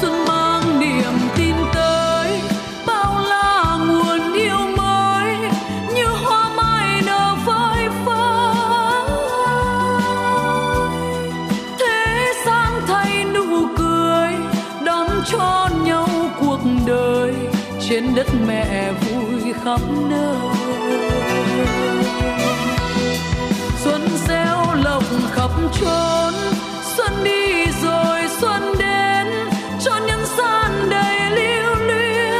Xuân mang niềm tin tới, bao la nguồn yêu mới, như hoa mai nở phơi phới. Thế gian thay nụ cười, đón cho nhau cuộc đời, trên đất mẹ vui khắp nơi. Xuân gieo lộc khắp chốn, xuân đi rồi xuân đến, cho nhân gian đầy lưu luyến.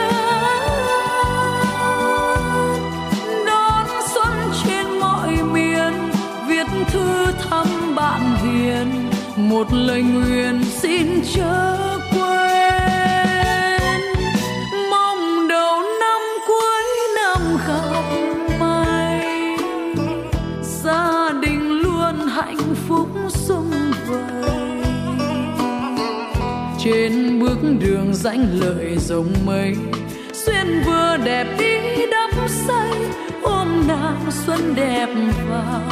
Đón xuân trên mọi miền, viết thư thăm bạn hiền, một lời nguyện xin chớ quên. Mong đầu năm cuối năm gặp trên bước đường rãnh lợi rồng mây, xuyên vừa đẹp ý đắm say, ôm nàng xuân đẹp vào.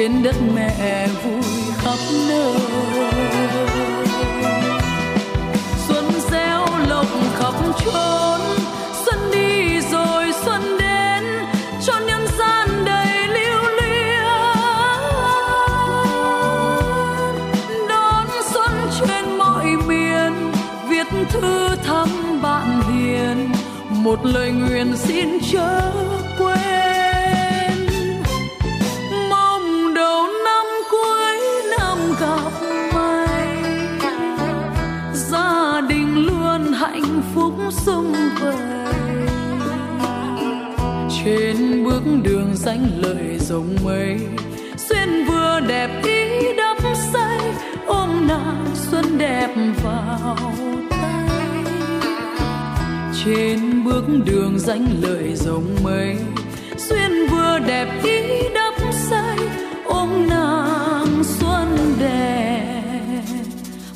Trên đất mẹ vui khắp nơi, xuân gieo lộc khắp chốn, xuân đi rồi xuân đến, cho nhân gian đầy lưu luyến. Đón xuân trên mọi miền, viết thư thăm bạn hiền, một lời nguyện xin chớ quên. Xung quanh trên bước đường rãnh lợi rồng mây, xuyên vừa đẹp ý đắm say, ôm nàng xuân đẹp vào tay. Trên bước đường rãnh lợi rồng mây, xuyên vừa đẹp ý đắm say, ôm nàng xuân đẹp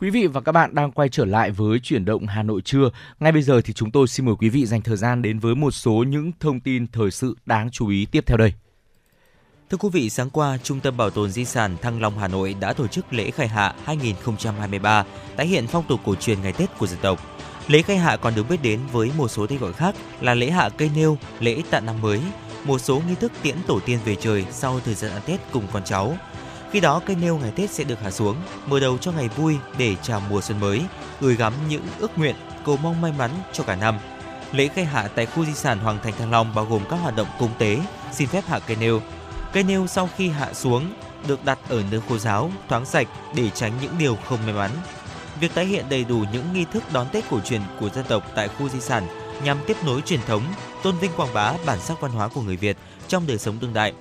Quý vị và các bạn đang quay trở lại với Chuyển động Hà Nội trưa. Ngay bây giờ thì chúng tôi xin mời quý vị dành thời gian đến với một số những thông tin thời sự đáng chú ý tiếp theo đây. Thưa quý vị, sáng qua, Trung tâm Bảo tồn Di sản Thăng Long Hà Nội đã tổ chức lễ khai hạ hai không hai ba, tái hiện phong tục cổ truyền ngày Tết của dân tộc. Lễ khai hạ còn được biết đến với một số tên gọi khác là lễ hạ cây nêu, lễ tạ năm mới, một số nghi thức tiễn tổ tiên về trời sau thời gian ăn Tết cùng con cháu. Khi đó, cây nêu ngày Tết sẽ được hạ xuống, mở đầu cho ngày vui để chào mùa xuân mới, gửi gắm những ước nguyện, cầu mong may mắn cho cả năm. Lễ khai hạ tại khu di sản Hoàng thành Thăng Long bao gồm các hoạt động cúng tế, xin phép hạ cây nêu. Cây nêu sau khi hạ xuống được đặt ở nơi khô ráo, thoáng sạch để tránh những điều không may mắn. Việc tái hiện đầy đủ những nghi thức đón Tết cổ truyền của dân tộc tại khu di sản nhằm tiếp nối truyền thống, tôn vinh quảng bá bản sắc văn hóa của người Việt trong đời sống đương đại.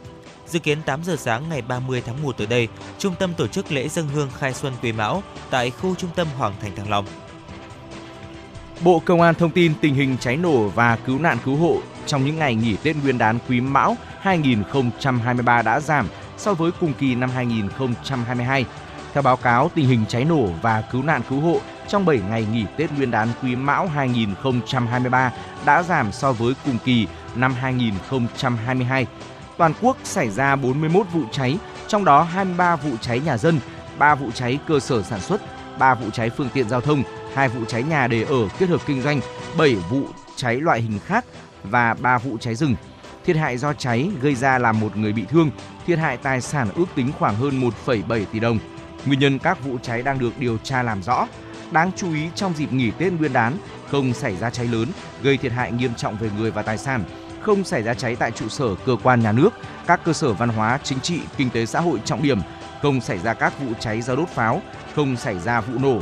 Dự kiến tám giờ sáng ngày ba mươi tháng một tới đây, trung tâm tổ chức lễ dâng hương khai xuân Quý Mão tại khu trung tâm Hoàng Thành Thăng Long. Bộ Công an thông tin tình hình cháy nổ và cứu nạn cứu hộ trong những ngày nghỉ Tết Nguyên đán Quý Mão hai không hai ba đã giảm so với cùng kỳ năm hai không hai hai. Theo báo cáo, tình hình cháy nổ và cứu nạn cứu hộ trong bảy ngày nghỉ Tết Nguyên đán Quý Mão hai không hai ba đã giảm so với cùng kỳ năm hai không hai hai. Toàn quốc xảy ra bốn mươi mốt vụ cháy, trong đó hai mươi ba vụ cháy nhà dân, ba vụ cháy cơ sở sản xuất, ba vụ cháy phương tiện giao thông, hai vụ cháy nhà để ở kết hợp kinh doanh, bảy vụ cháy loại hình khác và ba vụ cháy rừng. Thiệt hại do cháy gây ra là một người bị thương, thiệt hại tài sản ước tính khoảng hơn một phẩy bảy tỷ đồng. Nguyên nhân các vụ cháy đang được điều tra làm rõ. Đáng chú ý, trong dịp nghỉ Tết Nguyên đán, không xảy ra cháy lớn, gây thiệt hại nghiêm trọng về người và tài sản, không xảy ra cháy tại trụ sở cơ quan nhà nước, các cơ sở văn hóa, chính trị, kinh tế xã hội trọng điểm, không xảy ra các vụ cháy do đốt pháo, không xảy ra vụ nổ.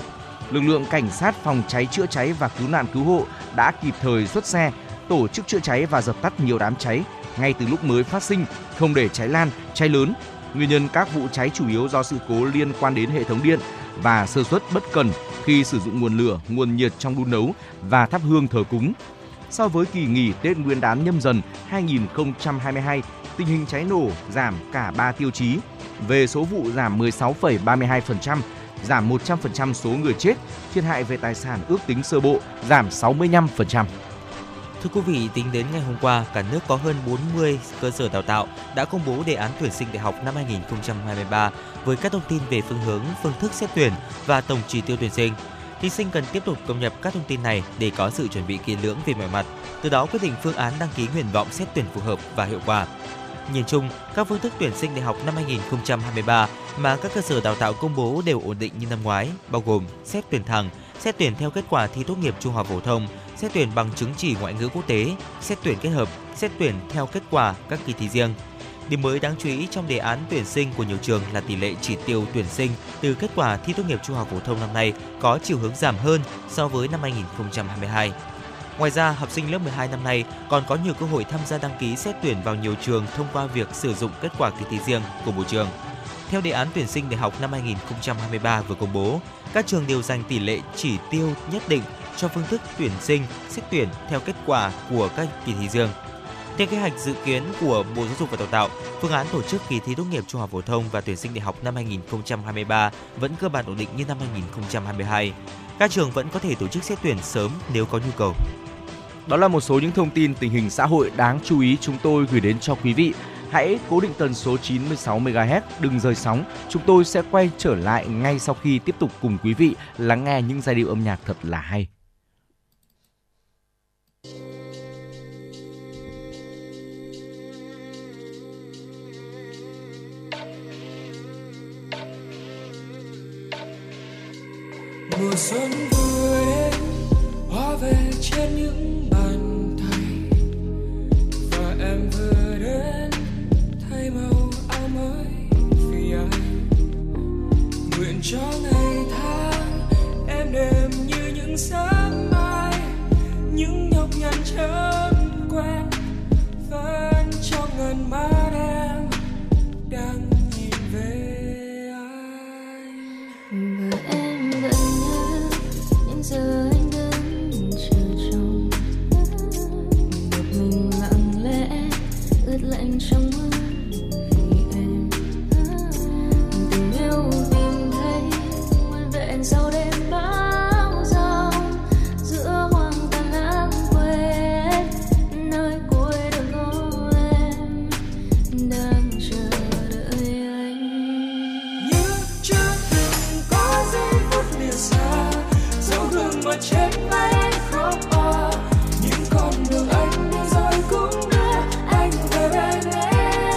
Lực lượng cảnh sát phòng cháy chữa cháy và cứu nạn cứu hộ đã kịp thời xuất xe, tổ chức chữa cháy và dập tắt nhiều đám cháy ngay từ lúc mới phát sinh, không để cháy lan, cháy lớn. Nguyên nhân các vụ cháy chủ yếu do sự cố liên quan đến hệ thống điện và sơ suất bất cần khi sử dụng nguồn lửa, nguồn nhiệt trong đun nấu và thắp hương thờ cúng. So với kỳ nghỉ Tết Nguyên đán Nhâm Dần hai không hai hai, tình hình cháy nổ giảm cả ba tiêu chí. Về số vụ giảm mười sáu phẩy ba mươi hai phần trăm, giảm một trăm phần trăm số người chết, thiệt hại về tài sản ước tính sơ bộ giảm sáu mươi lăm phần trăm. Thưa quý vị, tính đến ngày hôm qua, cả nước có hơn bốn mươi cơ sở đào tạo đã công bố đề án tuyển sinh đại học năm hai không hai ba với các thông tin về phương hướng, phương thức xét tuyển và tổng chỉ tiêu tuyển sinh. Thí sinh cần tiếp tục cập nhật các thông tin này để có sự chuẩn bị kỹ lưỡng về mọi mặt, từ đó quyết định phương án đăng ký nguyện vọng xét tuyển phù hợp và hiệu quả. Nhìn chung, các phương thức tuyển sinh đại học năm hai không hai ba mà các cơ sở đào tạo công bố đều ổn định như năm ngoái, bao gồm xét tuyển thẳng, xét tuyển theo kết quả thi tốt nghiệp trung học phổ thông, xét tuyển bằng chứng chỉ ngoại ngữ quốc tế, xét tuyển kết hợp, xét tuyển theo kết quả các kỳ thi riêng. Điểm mới đáng chú ý trong đề án tuyển sinh của nhiều trường là tỷ lệ chỉ tiêu tuyển sinh từ kết quả thi tốt nghiệp trung học phổ thông năm nay có chiều hướng giảm hơn so với năm hai không hai hai. Ngoài ra, học sinh lớp mười hai năm nay còn có nhiều cơ hội tham gia đăng ký xét tuyển vào nhiều trường thông qua việc sử dụng kết quả kỳ thi riêng của mỗi trường. Theo đề án tuyển sinh đại học năm hai không hai ba vừa công bố, các trường đều dành tỷ lệ chỉ tiêu nhất định cho phương thức tuyển sinh, xét tuyển theo kết quả của các kỳ thi riêng. Theo kế hoạch dự kiến của Bộ Giáo dục và Đào tạo, phương án tổ chức kỳ thi tốt nghiệp trung học phổ thông và tuyển sinh đại học năm hai không hai ba vẫn cơ bản ổn định như năm hai không hai hai. Các trường vẫn có thể tổ chức xét tuyển sớm nếu có nhu cầu. Đó là một số những thông tin tình hình xã hội đáng chú ý chúng tôi gửi đến cho quý vị. Hãy cố định tần số chín mươi sáu mê ga héc, đừng rời sóng. Chúng tôi sẽ quay trở lại ngay sau khi tiếp tục cùng quý vị lắng nghe những giai điệu âm nhạc thật là hay. Mùa xuân vừa đến, hóa về trên những bàn thành, và em vừa đến thay màu áo mới vì anh. Nguyện cho ngày tháng em đêm như những sáng mai, những nhọc nhằn chớm quen vẫn trong ngần mắt em đang nhìn về anh. Và em giờ anh đứng chờ trông một mình lặng lẽ ướt lạnh trong mưa vì em. Tình yêu tìm thấy nguyên vẹn sau đêm bão giông, giữa hoang tàn lãng quên nơi cuối đường phố em đang chờ đợi anh. Như chưa từng có giây phút lìa xa, dấu gương mà trên vai anh khóc à, những con đường anh đã rồi cũng đưa anh về bên em.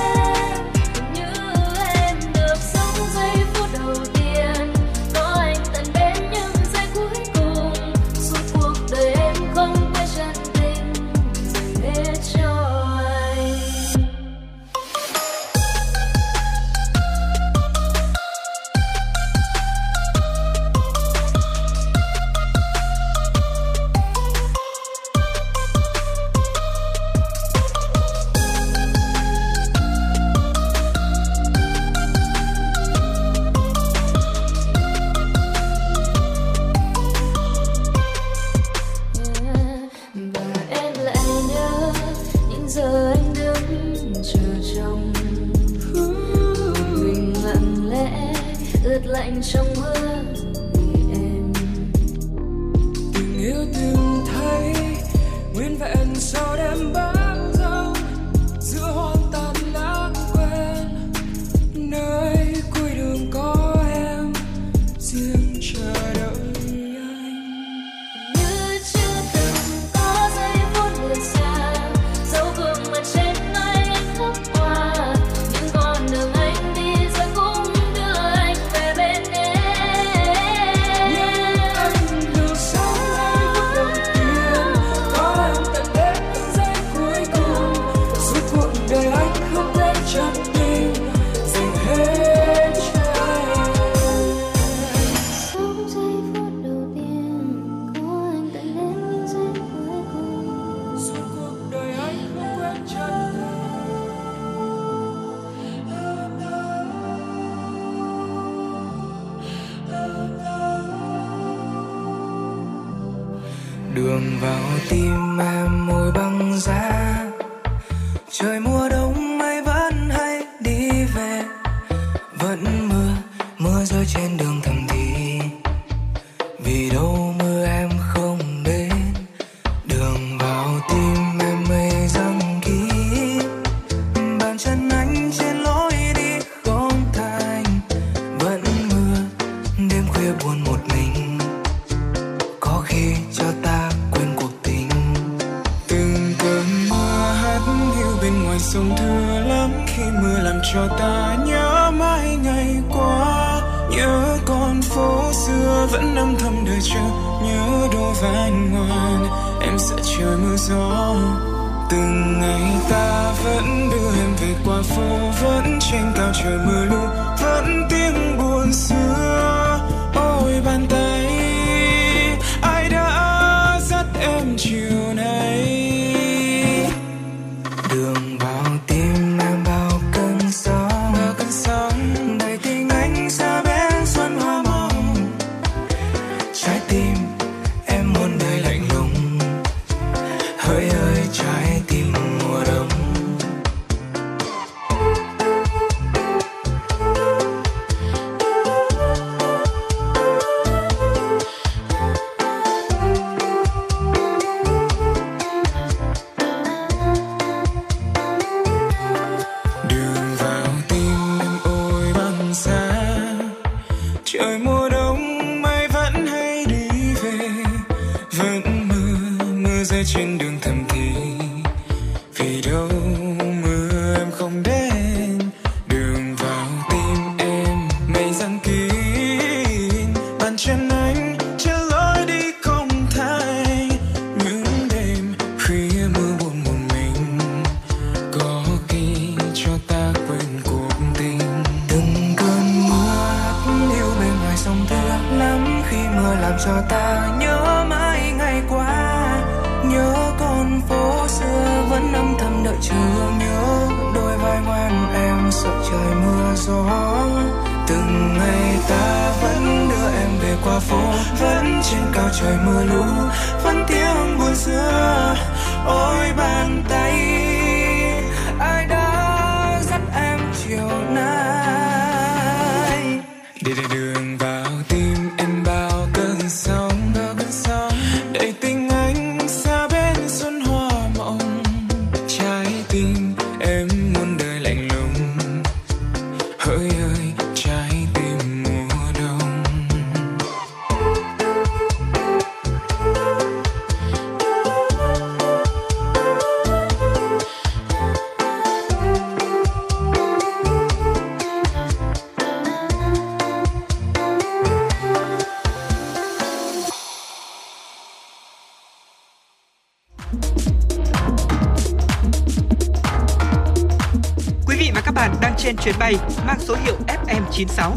Chuyến bay mang số hiệu F M chín sáu.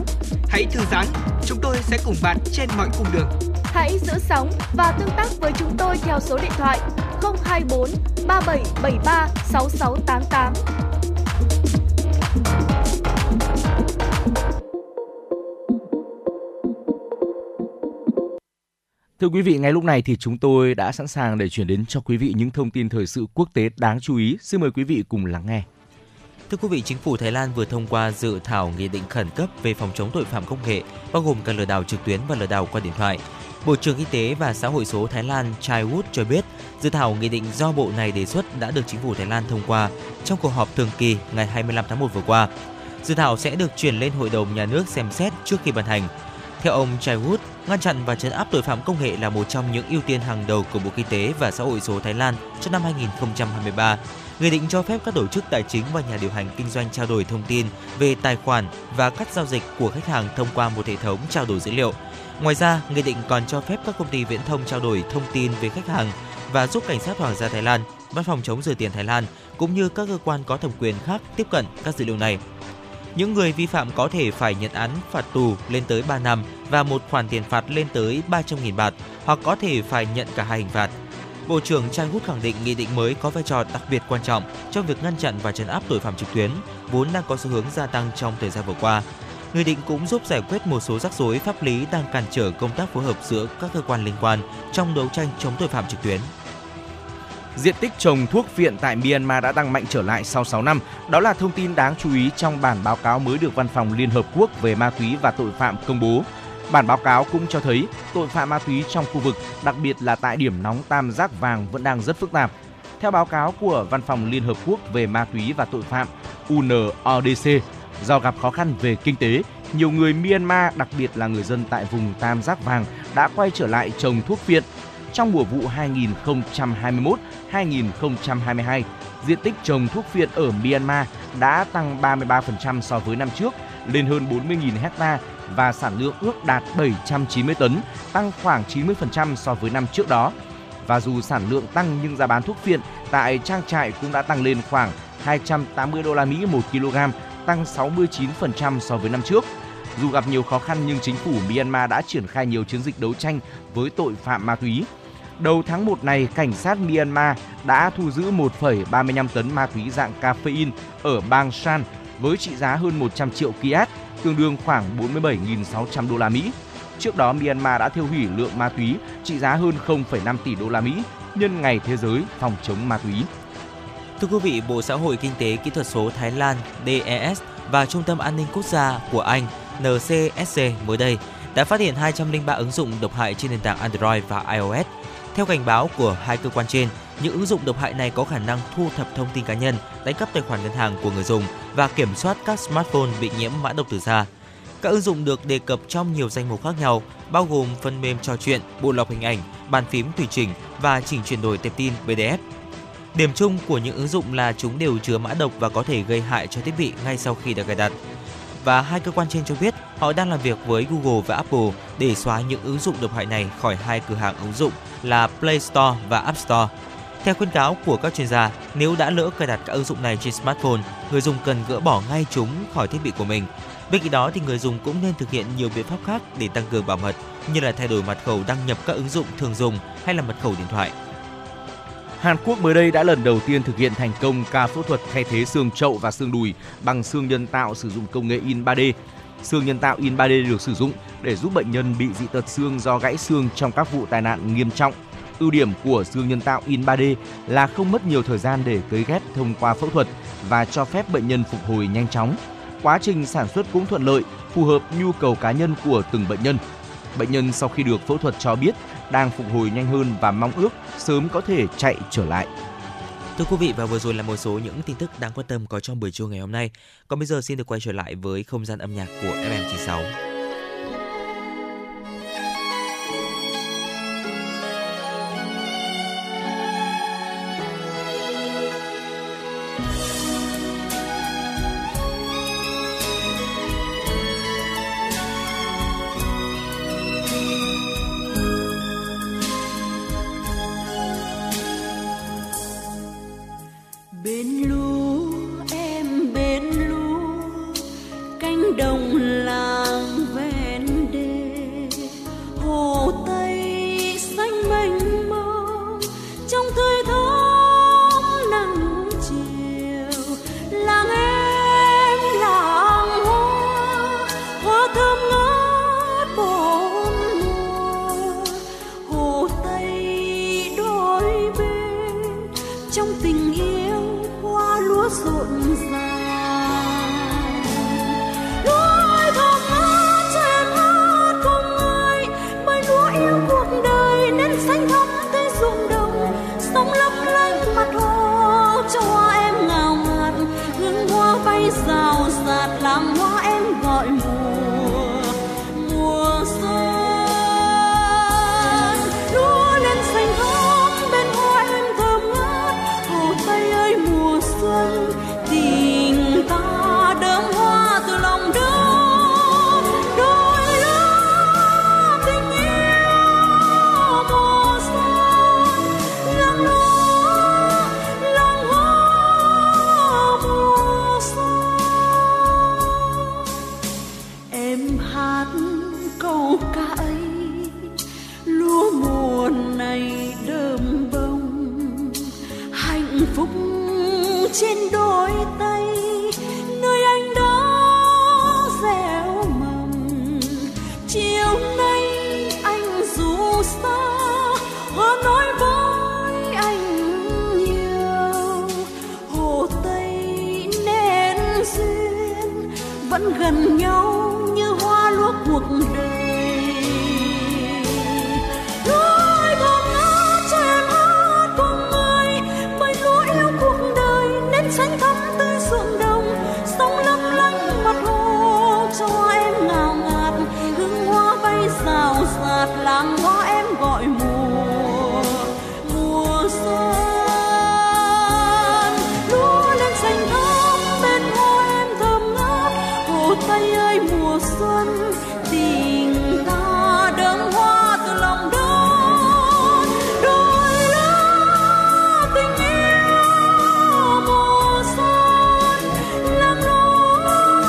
Hãy thư giãn, chúng tôi sẽ cùng bạn trên mọi cung đường. Hãy giữ sóng và tương tác với chúng tôi theo số điện thoại không hai bốn ba bảy bảy ba sáu sáu tám tám. Thưa quý vị, ngay lúc này thì chúng tôi đã sẵn sàng để chuyển đến cho quý vị những thông tin thời sự quốc tế đáng chú ý. Xin mời quý vị cùng lắng nghe. Thưa quý vị, chính phủ Thái Lan vừa thông qua dự thảo nghị định khẩn cấp về phòng chống tội phạm công nghệ, bao gồm cả lừa đảo trực tuyến và lừa đảo qua điện thoại. Bộ trưởng Y tế và Xã hội số Thái Lan Chai Wood cho biết, dự thảo nghị định do bộ này đề xuất đã được chính phủ Thái Lan thông qua trong cuộc họp thường kỳ ngày hai mươi lăm tháng một vừa qua. Dự thảo sẽ được chuyển lên Hội đồng Nhà nước xem xét trước khi ban hành. Theo ông Chai Wood, ngăn chặn và trấn áp tội phạm công nghệ là một trong những ưu tiên hàng đầu của Bộ Y tế và Xã hội số Thái Lan trong năm hai không hai ba. Nghị định cho phép các tổ chức tài chính và nhà điều hành kinh doanh trao đổi thông tin về tài khoản và các giao dịch của khách hàng thông qua một hệ thống trao đổi dữ liệu. Ngoài ra, nghị định còn cho phép các công ty viễn thông trao đổi thông tin về khách hàng và giúp cảnh sát Hoàng gia Thái Lan, Văn phòng chống rửa tiền Thái Lan cũng như các cơ quan có thẩm quyền khác tiếp cận các dữ liệu này. Những người vi phạm có thể phải nhận án phạt tù lên tới ba năm và một khoản tiền phạt lên tới ba trăm nghìn baht, hoặc có thể phải nhận cả hai hình phạt. Bộ trưởng Chai Wood khẳng định nghị định mới có vai trò đặc biệt quan trọng trong việc ngăn chặn và trấn áp tội phạm trực tuyến, vốn đang có xu hướng gia tăng trong thời gian vừa qua. Nghị định cũng giúp giải quyết một số rắc rối pháp lý đang cản trở công tác phối hợp giữa các cơ quan liên quan trong đấu tranh chống tội phạm trực tuyến. Diện tích trồng thuốc viện tại Myanmar đã tăng mạnh trở lại sau sáu năm. Đó là thông tin đáng chú ý trong bản báo cáo mới được Văn phòng Liên hợp quốc về ma túy và tội phạm công bố. Bản báo cáo cũng cho thấy tội phạm ma túy trong khu vực, đặc biệt là tại điểm nóng tam giác vàng vẫn đang rất phức tạp. Theo báo cáo của Văn phòng Liên hợp quốc về ma túy và tội phạm U N O D C, do gặp khó khăn về kinh tế, nhiều người Myanmar, đặc biệt là người dân tại vùng tam giác vàng, đã quay trở lại trồng thuốc viện. Trong mùa vụ hai nghìn không trăm hai mươi mốt đến hai nghìn không trăm hai mươi hai, diện tích trồng thuốc viện ở Myanmar đã tăng ba mươi ba phần trăm so với năm trước, lên hơn bốn mươi nghìn hecta và sản lượng ước đạt bảy trăm chín mươi tấn, tăng khoảng chín mươi phần trăm so với năm trước đó. Và dù sản lượng tăng nhưng giá bán thuốc viện tại trang trại cũng đã tăng lên khoảng hai trăm tám mươi đô la Mỹ một ki lô gam, tăng sáu mươi chín phần trăm so với năm trước. Dù gặp nhiều khó khăn nhưng chính phủ Myanmar đã triển khai nhiều chiến dịch đấu tranh với tội phạm ma túy. Đầu tháng một này, cảnh sát Myanmar đã thu giữ một phẩy ba mươi lăm tấn ma túy dạng caffeine ở bang Shan với trị giá hơn một trăm triệu kiat, tương đương khoảng bốn mươi bảy nghìn sáu trăm đô la Mỹ. Trước đó, Myanmar đã tiêu hủy lượng ma túy trị giá hơn không phẩy năm tỷ đô la Mỹ nhân ngày Thế giới phòng chống ma túy. Thưa quý vị, Bộ Xã hội Kinh tế Kỹ thuật số Thái Lan D E S và Trung tâm An ninh Quốc gia của Anh N C S C mới đây đã phát hiện hai trăm lẻ ba ứng dụng độc hại trên nền tảng Android và iOS. Theo cảnh báo của hai cơ quan trên, những ứng dụng độc hại này có khả năng thu thập thông tin cá nhân, đánh cắp tài khoản ngân hàng của người dùng và kiểm soát các smartphone bị nhiễm mã độc từ xa. Các ứng dụng được đề cập trong nhiều danh mục khác nhau, bao gồm phần mềm trò chuyện, bộ lọc hình ảnh, bàn phím tùy chỉnh và chỉnh chuyển đổi tệp tin pê đê ép. Điểm chung của những ứng dụng là chúng đều chứa mã độc và có thể gây hại cho thiết bị ngay sau khi được cài đặt. Và hai cơ quan trên cho biết họ đang làm việc với Google và Apple để xóa những ứng dụng độc hại này khỏi hai cửa hàng ứng dụng là Play Store và App Store. Theo khuyến cáo của các chuyên gia, nếu đã lỡ cài đặt các ứng dụng này trên smartphone, người dùng cần gỡ bỏ ngay chúng khỏi thiết bị của mình. Bên cạnh đó thì người dùng cũng nên thực hiện nhiều biện pháp khác để tăng cường bảo mật, như là thay đổi mật khẩu đăng nhập các ứng dụng thường dùng hay là mật khẩu điện thoại. Hàn Quốc mới đây đã lần đầu tiên thực hiện thành công ca phẫu thuật thay thế xương chậu và xương đùi bằng xương nhân tạo sử dụng công nghệ in ba D. Xương nhân tạo in ba D được sử dụng để giúp bệnh nhân bị dị tật xương do gãy xương trong các vụ tai nạn nghiêm trọng. Ưu điểm của xương nhân tạo in ba D là không mất nhiều thời gian để cấy ghép thông qua phẫu thuật và cho phép bệnh nhân phục hồi nhanh chóng. Quá trình sản xuất cũng thuận lợi, phù hợp nhu cầu cá nhân của từng bệnh nhân. Bệnh nhân sau khi được phẫu thuật cho biết đang phục hồi nhanh hơn và mong ước sớm có thể chạy trở lại. Thưa quý vị, và vừa rồi là một số những tin tức đáng quan tâm có trong buổi trưa ngày hôm nay. Còn bây giờ xin được quay trở lại với không gian âm nhạc của F M chín sáu. vẫn gần nhau như hoa lúa cuộc đời. Lối bóng lá che lá cùng ai, bởi lúa yêu cuộc đời nên xanh thắm tươi ruộng đồng. Sông lấp lánh mặt hồ cho em ngào ngạt, hương hoa bay rào rạt làng ngõ em gọi mùa mùa xuân. Tây ơi mùa xuân tình ta đơm hoa từ lòng đất, đôi lá tình yêu mùa xuân làm lúa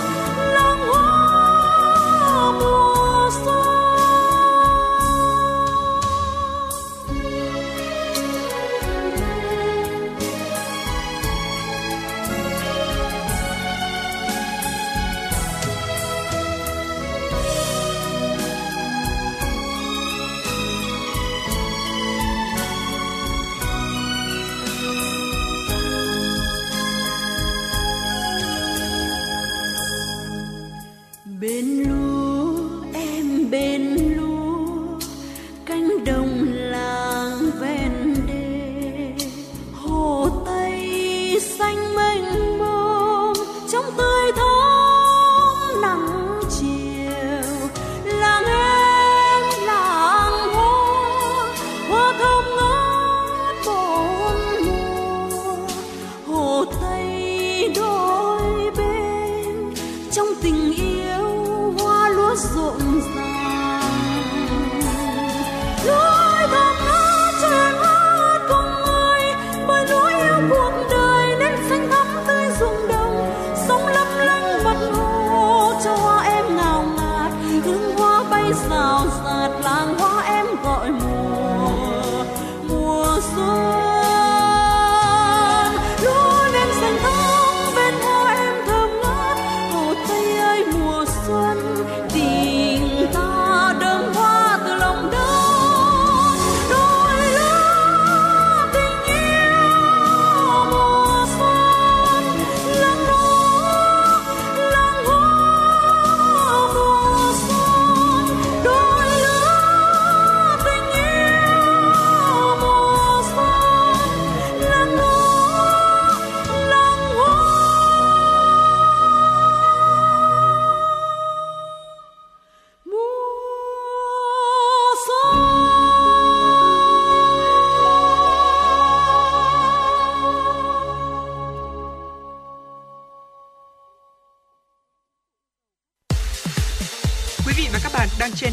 làm hoa mùa xuân. Bên lúa em bên lúa, cánh đồng làng ven đê, hồ Tây xanh mênh mông trong tươi thắm nắng chiều. Làng em làng hoa, hoa thơm ngát bốn mùa, hồ Tây đôi bên trong tình yêu rộn ràng. Lối thơm ngát trên hát cùng ai, bởi lúa yêu cuộc đời nên xanh thắm tươi ruộng đồng. Sông lấp lánh mặt hồ cho hoa em ngào ngạt, hương hoa bay rào rạt làng hoa em gọi mùa mùa xuân. Lúa em xanh thắm bên hoa em thơm ngát, hồ Tây ơi mùa xuân. Trên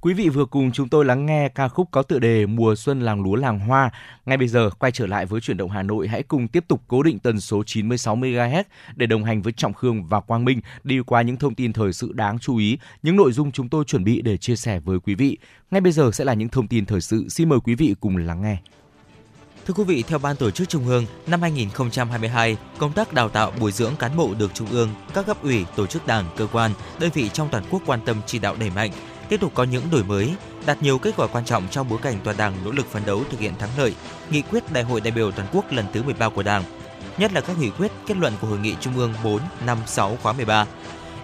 Quý vị vừa cùng chúng tôi lắng nghe ca khúc có tựa đề Mùa xuân làng lúa làng hoa. Ngay bây giờ quay trở lại với Chuyển động Hà Nội, hãy cùng tiếp tục cố định tần số chín mươi sáu mê ga héc để đồng hành với Trọng Khương và Quang Minh đi qua những thông tin thời sự đáng chú ý, những nội dung chúng tôi chuẩn bị để chia sẻ với quý vị. Ngay bây giờ sẽ là những thông tin thời sự, xin mời quý vị cùng lắng nghe. Thưa quý vị, theo Ban Tổ chức Trung ương, năm hai không hai hai, công tác đào tạo bồi dưỡng cán bộ được Trung ương, các cấp ủy, tổ chức đảng, cơ quan, đơn vị trong toàn quốc quan tâm chỉ đạo đẩy mạnh, tiếp tục có những đổi mới, đạt nhiều kết quả quan trọng trong bối cảnh toàn Đảng nỗ lực phấn đấu thực hiện thắng lợi nghị quyết Đại hội đại biểu toàn quốc lần thứ mười ba của Đảng, nhất là các nghị quyết, kết luận của Hội nghị Trung ương bốn, năm, sáu khóa mười ba.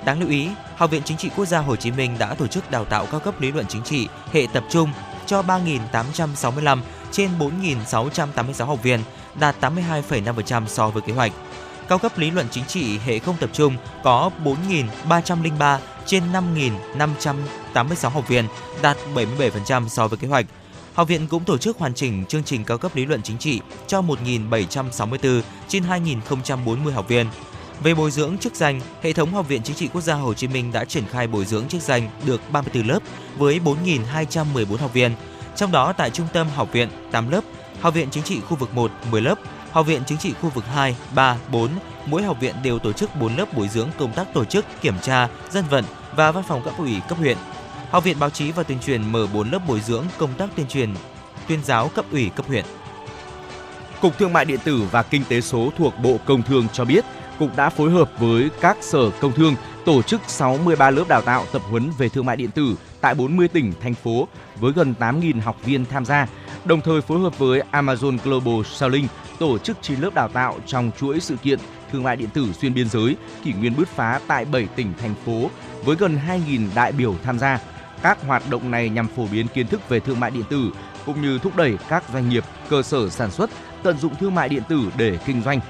Đáng lưu ý, Học viện Chính trị Quốc gia Hồ Chí Minh đã tổ chức đào tạo cao cấp lý luận chính trị hệ tập trung cho ba nghìn tám trăm sáu mươi lăm trên bốn nghìn sáu trăm tám mươi sáu học viên, đạt tám mươi hai phẩy năm phần trăm so với kế hoạch. Cao cấp lý luận chính trị hệ không tập trung có bốn nghìn ba trăm lẻ ba trên năm nghìn năm trăm tám mươi sáu học viên, đạt bảy mươi bảy phần trăm so với kế hoạch. Học viện cũng tổ chức hoàn chỉnh chương trình cao cấp lý luận chính trị cho một nghìn bảy trăm sáu mươi tư trên hai nghìn không trăm bốn mươi học viên. Về bồi dưỡng chức danh, hệ thống Học viện Chính trị Quốc gia Hồ Chí Minh đã triển khai bồi dưỡng chức danh được ba mươi tư lớp với bốn nghìn hai trăm mười bốn học viên. Trong đó tại Trung tâm Học viện tám lớp, Học viện Chính trị khu vực một mười lớp, Học viện Chính trị khu vực hai, ba, bốn, mỗi học viện đều tổ chức bốn lớp bồi dưỡng công tác tổ chức, kiểm tra, dân vận và văn phòng cấp ủy cấp huyện. Học viện Báo chí và Tuyên truyền mở bốn lớp bồi dưỡng công tác tuyên truyền, tuyên giáo cấp ủy cấp huyện. Cục Thương mại điện tử và Kinh tế số thuộc Bộ Công Thương cho biết, Cục đã phối hợp với các sở công thương tổ chức sáu mươi ba lớp đào tạo tập huấn về thương mại điện tử tại bốn mươi tỉnh, thành phố với gần tám nghìn học viên tham gia, đồng thời phối hợp với Amazon Global Selling tổ chức chín lớp đào tạo trong chuỗi sự kiện thương mại điện tử xuyên biên giới kỷ nguyên bứt phá tại bảy tỉnh, thành phố với gần hai nghìn đại biểu tham gia. Các hoạt động này nhằm phổ biến kiến thức về thương mại điện tử cũng như thúc đẩy các doanh nghiệp, cơ sở sản xuất tận dụng thương mại điện tử để kinh doanh.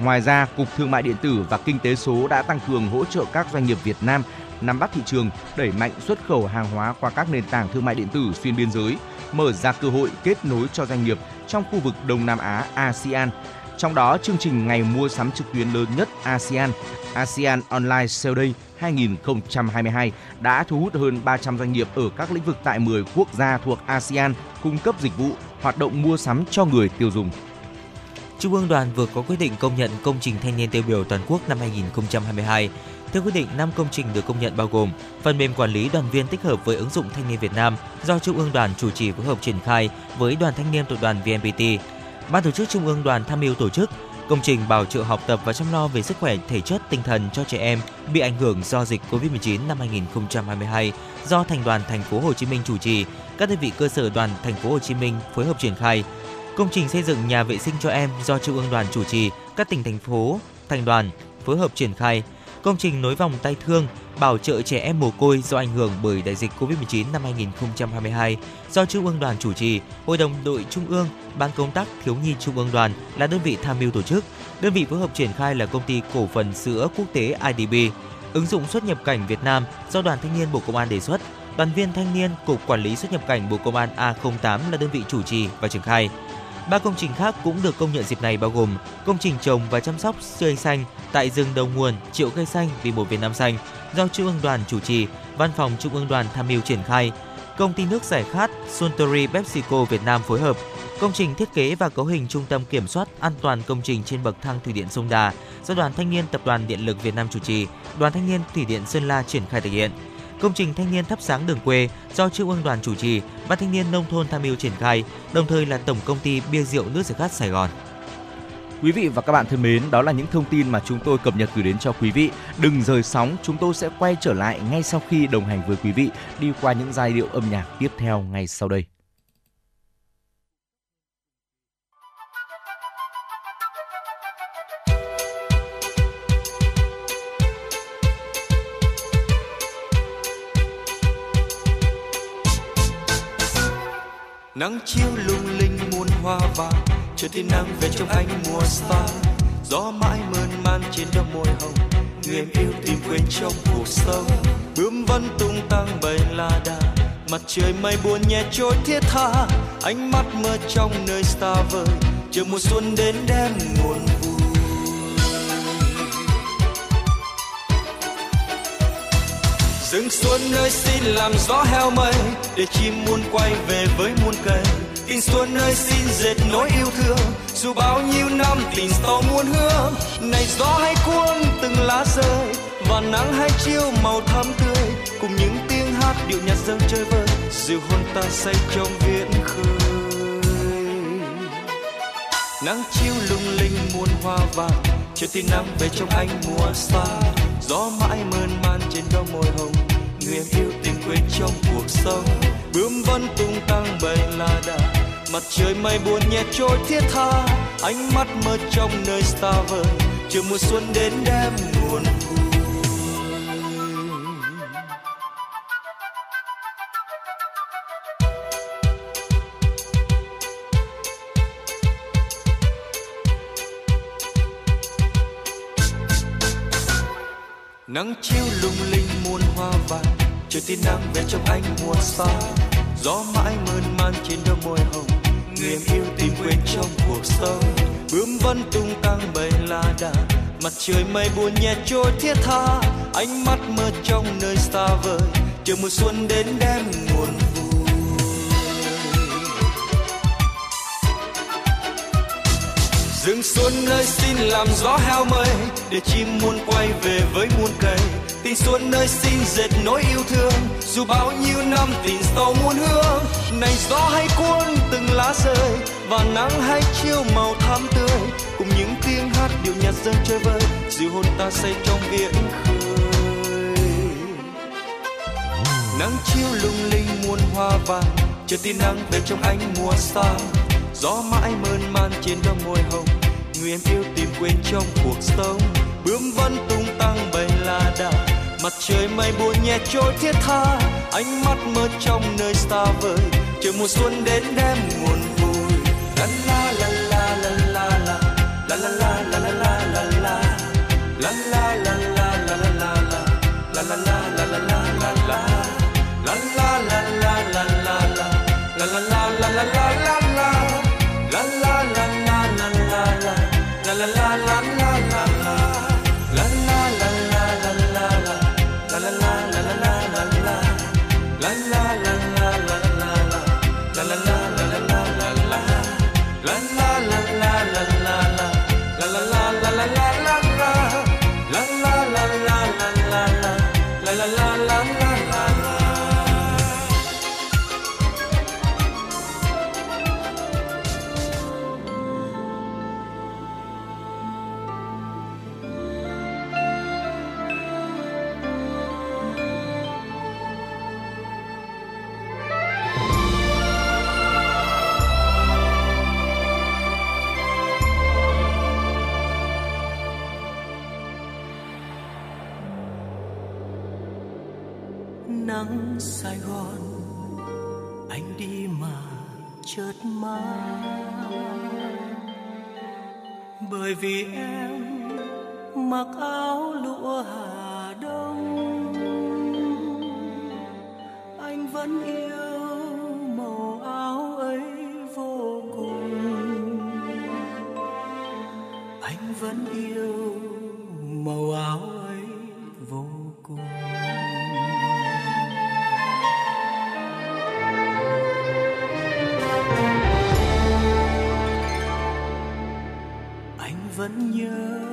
Ngoài ra, Cục Thương mại điện tử và Kinh tế số đã tăng cường hỗ trợ các doanh nghiệp Việt Nam nắm bắt thị trường, đẩy mạnh xuất khẩu hàng hóa qua các nền tảng thương mại điện tử xuyên biên giới, mở ra cơ hội kết nối cho doanh nghiệp trong khu vực Đông Nam Á ASEAN. Trong đó, chương trình Ngày mua sắm trực tuyến lớn nhất ASEAN, ASEAN Online Sale Day hai không hai hai đã thu hút hơn ba trăm doanh nghiệp ở các lĩnh vực tại mười quốc gia thuộc ASEAN cung cấp dịch vụ, hoạt động mua sắm cho người tiêu dùng. Trung ương Đoàn vừa có quyết định công nhận công trình thanh niên tiêu biểu toàn quốc năm hai không hai hai. Theo quyết định, năm công trình được công nhận bao gồm phần mềm quản lý đoàn viên tích hợp với ứng dụng Thanh niên Việt Nam do Trung ương Đoàn chủ trì phối hợp triển khai với Đoàn Thanh niên Tập đoàn vê en pê tê. Ban tổ chức Trung ương Đoàn tham mưu tổ chức công trình bảo trợ học tập và chăm lo về sức khỏe thể chất tinh thần cho trẻ em bị ảnh hưởng do dịch covid mười chín năm hai không hai hai do Thành đoàn Thành phố Hồ Chí Minh chủ trì, các đơn vị cơ sở Đoàn Thành phố Hồ Chí Minh phối hợp triển khai. Công trình xây dựng nhà vệ sinh cho em do Trung ương Đoàn chủ trì, các tỉnh, thành phố, thành đoàn phối hợp triển khai. Công trình nối vòng tay thương bảo trợ trẻ em mồ côi do ảnh hưởng bởi đại dịch covid mười chín năm hai không hai hai do Trung ương Đoàn chủ trì, Hội đồng đội Trung ương, Ban công tác thiếu nhi Trung ương Đoàn là đơn vị tham mưu tổ chức. Đơn vị phối hợp triển khai là Công ty Cổ phần Sữa Quốc tế i đê bê. Ứng dụng xuất nhập cảnh Việt Nam do Đoàn Thanh niên Bộ Công an đề xuất. Đoàn viên thanh niên Cục Quản lý xuất nhập cảnh Bộ Công an a không tám là đơn vị chủ trì và triển khai. Ba công trình khác cũng được công nhận dịp này bao gồm công trình trồng và chăm sóc tươi xanh tại rừng đầu nguồn Triệu Cây Xanh vì một Việt Nam Xanh do Trung ương Đoàn chủ trì, Văn phòng Trung ương Đoàn tham mưu triển khai. Công ty nước giải khát Suntory PepsiCo Việt Nam phối hợp. Công trình thiết kế và cấu hình trung tâm kiểm soát an toàn công trình trên bậc thang thủy điện sông Đà do Đoàn Thanh niên Tập đoàn Điện lực Việt Nam chủ trì, Đoàn Thanh niên Thủy điện Sơn La triển khai thực hiện. Công trình thanh niên thắp sáng đường quê do Trung ương Đoàn chủ trì, Ban Thanh niên Nông thôn tham mưu triển khai, đồng thời là Tổng công ty bia rượu nước giải khát Sài Gòn. Quý vị và các bạn thân mến, đó là những thông tin mà chúng tôi cập nhật gửi đến cho quý vị. Đừng rời sóng, chúng tôi sẽ quay trở lại ngay sau khi đồng hành với quý vị đi qua những giai điệu âm nhạc tiếp theo ngay sau đây. Nắng chiếu lung linh muôn hoa vàng, chờ tia nắng về trong anh mùa xa. Gió mãi mơn man trên đôi môi hồng, người em yêu tìm quên trong cuộc sống. Bướm vẫn tung tăng bầy la đà, mặt trời mây buồn nhẹ trôi thiết tha. Ánh mắt mơ trong nơi xa vời, chờ mùa xuân đến đem nguồn vui. Rừng xuân nơi xin làm gió heo mây, để chim muôn quay về với muôn cây. Tình xuân nơi xin dệt nỗi yêu thương, dù bao nhiêu năm tình sâu muôn hương. Này gió hãy cuốn từng lá rơi, và nắng hãy chiếu màu thắm tươi, cùng những tiếng hát điệu nhạc dâng chơi vơi, dịu hồn ta say trong viễn khơi. Nắng chiếu lung linh muôn hoa vàng, chờ tia nắng về trong anh mùa xa. Gió mãi mơn man trên đôi môi hồng, người em yêu tình quên trong cuộc sống. Bướm vẫn tung tăng bầy la đà, mặt trời mây buồn nhẹ trôi thiết tha. Ánh mắt mơ trong nơi xa vời, chờ mùa xuân đến đem nguồn vui. Nắng chiếu lung linh muôn hoa vàng, chờ tia nắng về trong anh mùa xa. Gió mãi mơn man trên đôi môi hồng, người em yêu tìm quên trong cuộc sống. Bướm vẫn tung tăng bầy la đà, mặt trời mây buồn nhẹ trôi thiết tha. Ánh mắt mơ trong nơi xa vời, chờ mùa xuân đến đem nguồn vui. Rừng xuân nơi xin làm gió heo mây, để chim muôn quay về với muôn cây. Tình xuân nơi xin dệt nỗi yêu thương, dù bao nhiêu năm tình sâu muôn hương. Này gió hãy cuốn từng lá rơi, và nắng hay chiều màu thắm tươi cùng những tiếng hát điệu nhạc dân chơi vơi dịu hồn ta say trong biển khơi. Nắng chiều lung linh muôn hoa vàng, chờ tia nắng về trong ánh mùa xa. Gió mãi mơn man trên đôi môi hồng, người em yêu tìm quên trong cuộc sống. Bướm vẫn tung tăng bay la đà, mặt trời mây buồn nhẹ trôi thiết tha. Ánh mắt mơ trong nơi xa vời, chờ mùa xuân đến đem nguồn vui. La la la la la la la, la la la la la la la la, la la la la la la la, la la la la la la la la, la la la la la la la, la la la la la la la. Nắng Sài Gòn anh đi mà chợt mãi, bởi vì em mặc áo lụa Hà Đông. Anh vẫn yêu màu áo ấy vô cùng, anh vẫn yêu màu áo ấy vô cùng. Vẫn nhớ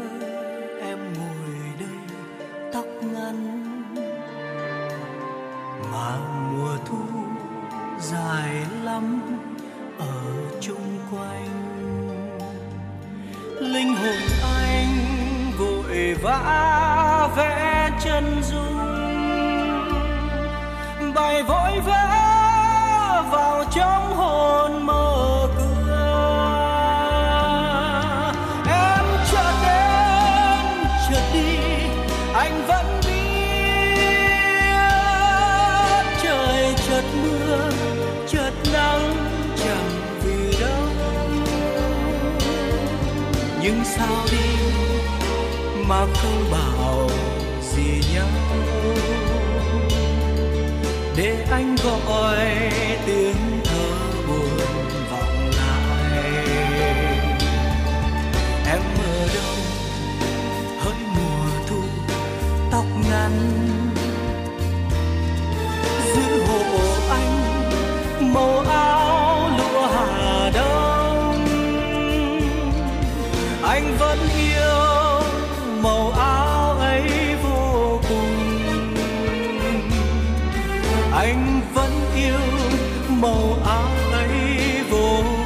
em ngồi đây tóc ngắn, mà mùa thu dài lắm ở chung quanh. Linh hồn anh vội vã vẽ chân dung, bay vội vã vào trong hồn mơ cửa. Anh vẫn biết trời chợt mưa chợt nắng chẳng vì đâu, nhưng sao đi mà không bảo gì nhau, để anh gọi tiếng thơ buồn vọng lại. Em ở đâu tóc ngắn giữ hộ anh màu áo lụa Hà Đông, anh vẫn yêu màu áo ấy vô cùng, anh vẫn yêu màu áo ấy vô cùng.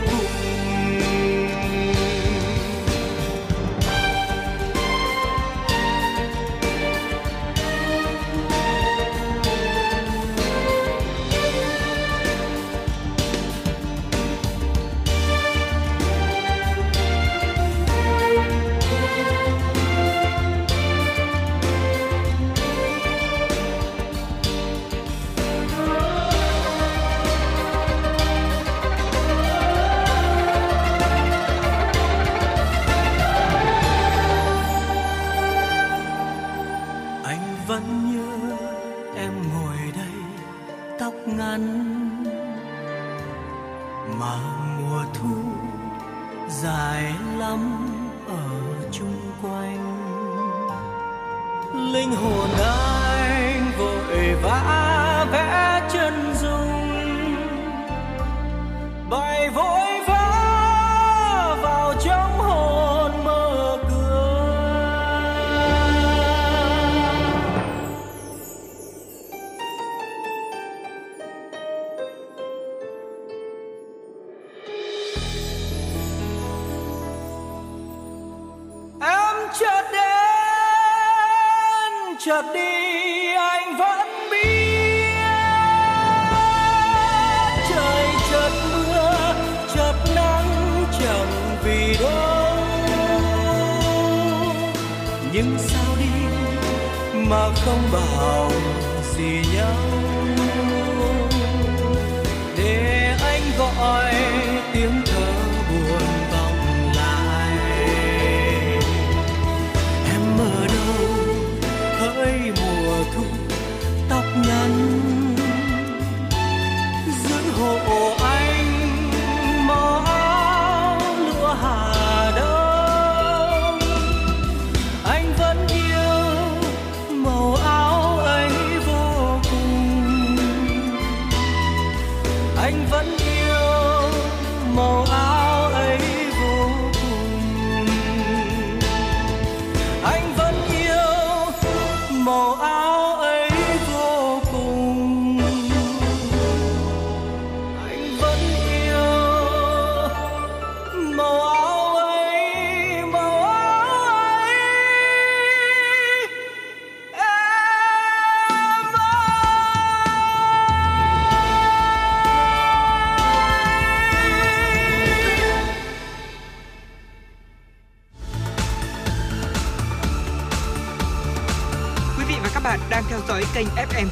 chợt đi anh vẫn biết trời chợt mưa chợt nắng chẳng vì đâu, nhưng sao đi mà không bảo gì nhau để anh gọi tiếng thở buồn vọng lại. Em ở đâu hỡi mùa thu tóc ngắn giữ hộ anh màu áo lụa Hà Đông, anh vẫn yêu màu áo ấy vô cùng, anh vẫn yêu màu áo. Kênh ép em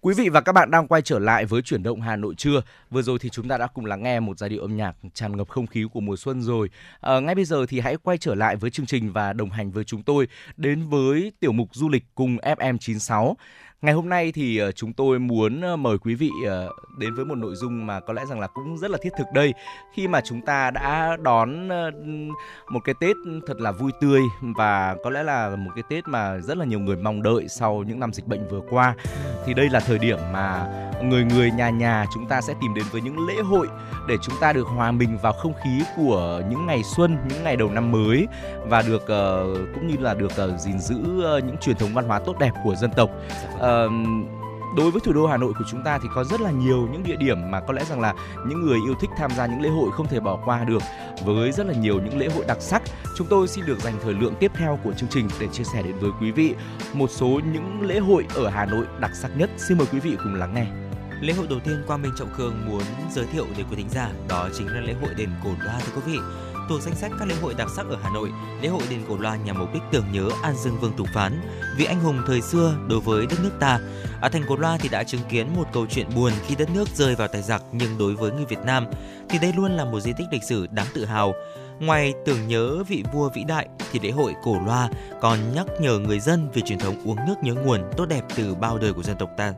Quý vị và các bạn đang quay trở lại với Chuyển động Hà Nội trưa. Vừa rồi thì chúng ta đã cùng lắng nghe một giai điệu âm nhạc tràn ngập không khí của mùa xuân rồi. À, ngay bây giờ thì hãy quay trở lại với chương trình và đồng hành với chúng tôi đến với tiểu mục du lịch cùng ép em chín mươi sáu. Ngày hôm nay thì chúng tôi muốn mời quý vị đến với một nội dung mà có lẽ rằng là cũng rất là thiết thực đây. Khi mà chúng ta đã đón một cái Tết thật là vui tươi và có lẽ là một cái Tết mà rất là nhiều người mong đợi sau những năm dịch bệnh vừa qua, thì đây là thời điểm mà người người nhà nhà chúng ta sẽ tìm đến với những lễ hội để chúng ta được hòa mình vào không khí của những ngày xuân, những ngày đầu năm mới, và được cũng như là được gìn giữ những truyền thống văn hóa tốt đẹp của dân tộc. Uh, đối với thủ đô Hà Nội của chúng ta thì có rất là nhiều những địa điểm mà có lẽ rằng là những người yêu thích tham gia những lễ hội không thể bỏ qua được, với rất là nhiều những lễ hội đặc sắc. Chúng tôi xin được dành thời lượng tiếp theo của chương trình để chia sẻ đến với quý vị một số những lễ hội ở Hà Nội đặc sắc nhất. Xin mời quý vị cùng lắng nghe. Lễ hội đầu tiên Quang Minh, Trọng Khương muốn giới thiệu đến quý thính giả đó chính là lễ hội đền Cổ Loa, thưa quý vị. Thuộc danh sách các lễ hội đặc sắc ở Hà Nội, lễ hội đền Cổ Loa nhằm mục đích tưởng nhớ An Dương Vương Thục Phán, vị anh hùng thời xưa đối với đất nước ta. Ở thành Cổ Loa thì đã chứng kiến một câu chuyện buồn khi đất nước rơi vào tay giặc, nhưng đối với người Việt Nam thì đây luôn là một di tích lịch sử đáng tự hào. Ngoài tưởng nhớ vị vua vĩ đại thì lễ hội Cổ Loa còn nhắc nhở người dân về truyền thống uống nước nhớ nguồn tốt đẹp từ bao đời của dân tộc ta.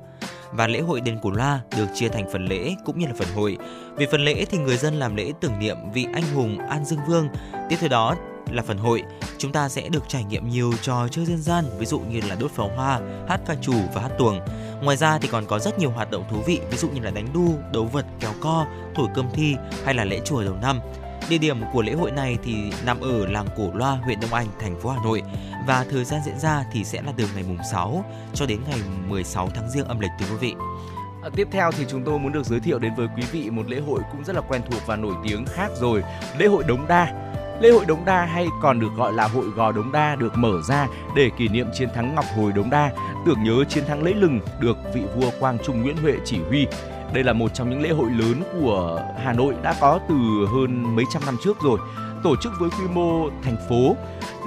Và lễ hội đền Cổ Loa được chia thành phần lễ cũng như là phần hội. Về phần lễ thì người dân làm lễ tưởng niệm vị anh hùng An Dương Vương. Tiếp theo đó là phần hội, chúng ta sẽ được trải nghiệm nhiều trò chơi dân gian, ví dụ như là đốt pháo hoa, hát ca trù và hát tuồng. Ngoài ra thì còn có rất nhiều hoạt động thú vị, ví dụ như là đánh đu, đấu vật, kéo co, thổi cơm thi hay là lễ chùa đầu năm. Địa điểm của lễ hội này thì nằm ở làng Cổ Loa, huyện Đông Anh, thành phố Hà Nội, và thời gian diễn ra thì sẽ là từ ngày mùng sáu cho đến ngày mười sáu tháng Giêng âm lịch, thưa quý vị. Tiếp theo thì chúng tôi muốn được giới thiệu đến với quý vị một lễ hội cũng rất là quen thuộc và nổi tiếng khác rồi, lễ hội Đống Đa. Lễ hội Đống Đa hay còn được gọi là hội gò Đống Đa được mở ra để kỷ niệm chiến thắng Ngọc Hồi Đống Đa, tưởng nhớ chiến thắng Lẫy Lừng được vị vua Quang Trung Nguyễn Huệ chỉ huy. Đây là một trong những lễ hội lớn của Hà Nội đã có từ hơn mấy trăm năm trước rồi, tổ chức với quy mô thành phố.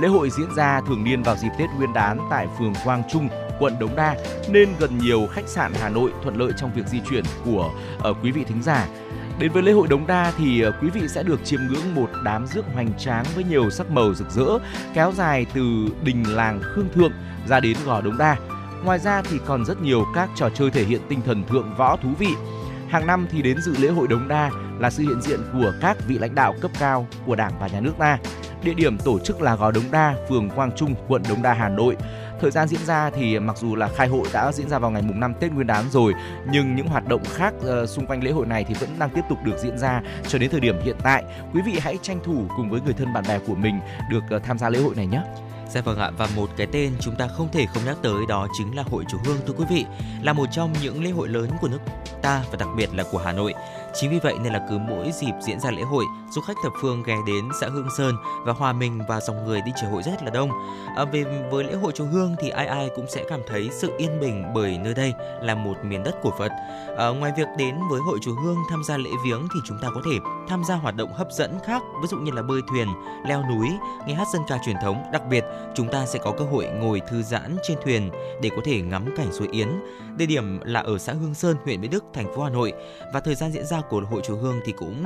Lễ hội diễn ra thường niên vào dịp Tết Nguyên đán tại phường Quang Trung, quận Đống Đa, nên gần nhiều khách sạn Hà Nội thuận lợi trong việc di chuyển của uh, quý vị thính giả. Đến với lễ hội Đống Đa thì quý vị sẽ được chiêm ngưỡng một đám rước hoành tráng với nhiều sắc màu rực rỡ, kéo dài từ đình làng Khương Thượng ra đến gò Đống Đa. Ngoài ra thì còn rất nhiều các trò chơi thể hiện tinh thần thượng võ thú vị. Hàng năm thì đến dự lễ hội Đống Đa là sự hiện diện của các vị lãnh đạo cấp cao của Đảng và Nhà nước ta. Địa điểm tổ chức là gò Đống Đa, phường Quang Trung, quận Đống Đa, Hà Nội. Thời gian diễn ra thì mặc dù là khai hội đã diễn ra vào ngày mùng năm Tết Nguyên Đán rồi, nhưng những hoạt động khác uh, xung quanh lễ hội này thì vẫn đang tiếp tục được diễn ra cho đến thời điểm hiện tại. Quý vị hãy tranh thủ cùng với người thân bạn bè của mình được uh, tham gia lễ hội này nhé. Dạ vâng ạ, và một cái tên chúng ta không thể không nhắc tới đó chính là Hội Chùa Hương, thưa quý vị, là một trong những lễ hội lớn của nước ta và đặc biệt là của Hà Nội. Chính vì vậy nên là cứ mỗi dịp diễn ra lễ hội, du khách thập phương ghé đến xã Hương Sơn và hòa mình vào dòng người đi chùa hội rất là đông. À, về với lễ hội chùa Hương thì ai ai cũng sẽ cảm thấy sự yên bình bởi nơi đây là một miền đất của Phật. À, ngoài việc đến với hội chùa Hương tham gia lễ viếng thì chúng ta có thể tham gia hoạt động hấp dẫn khác, ví dụ như là bơi thuyền, leo núi, nghe hát dân ca truyền thống. Đặc biệt chúng ta sẽ có cơ hội ngồi thư giãn trên thuyền để có thể ngắm cảnh suối Yến. Địa điểm là ở xã Hương Sơn, huyện Mỹ Đức, thành phố Hà Nội, và thời gian diễn ra của Hội Chùa Hương thì cũng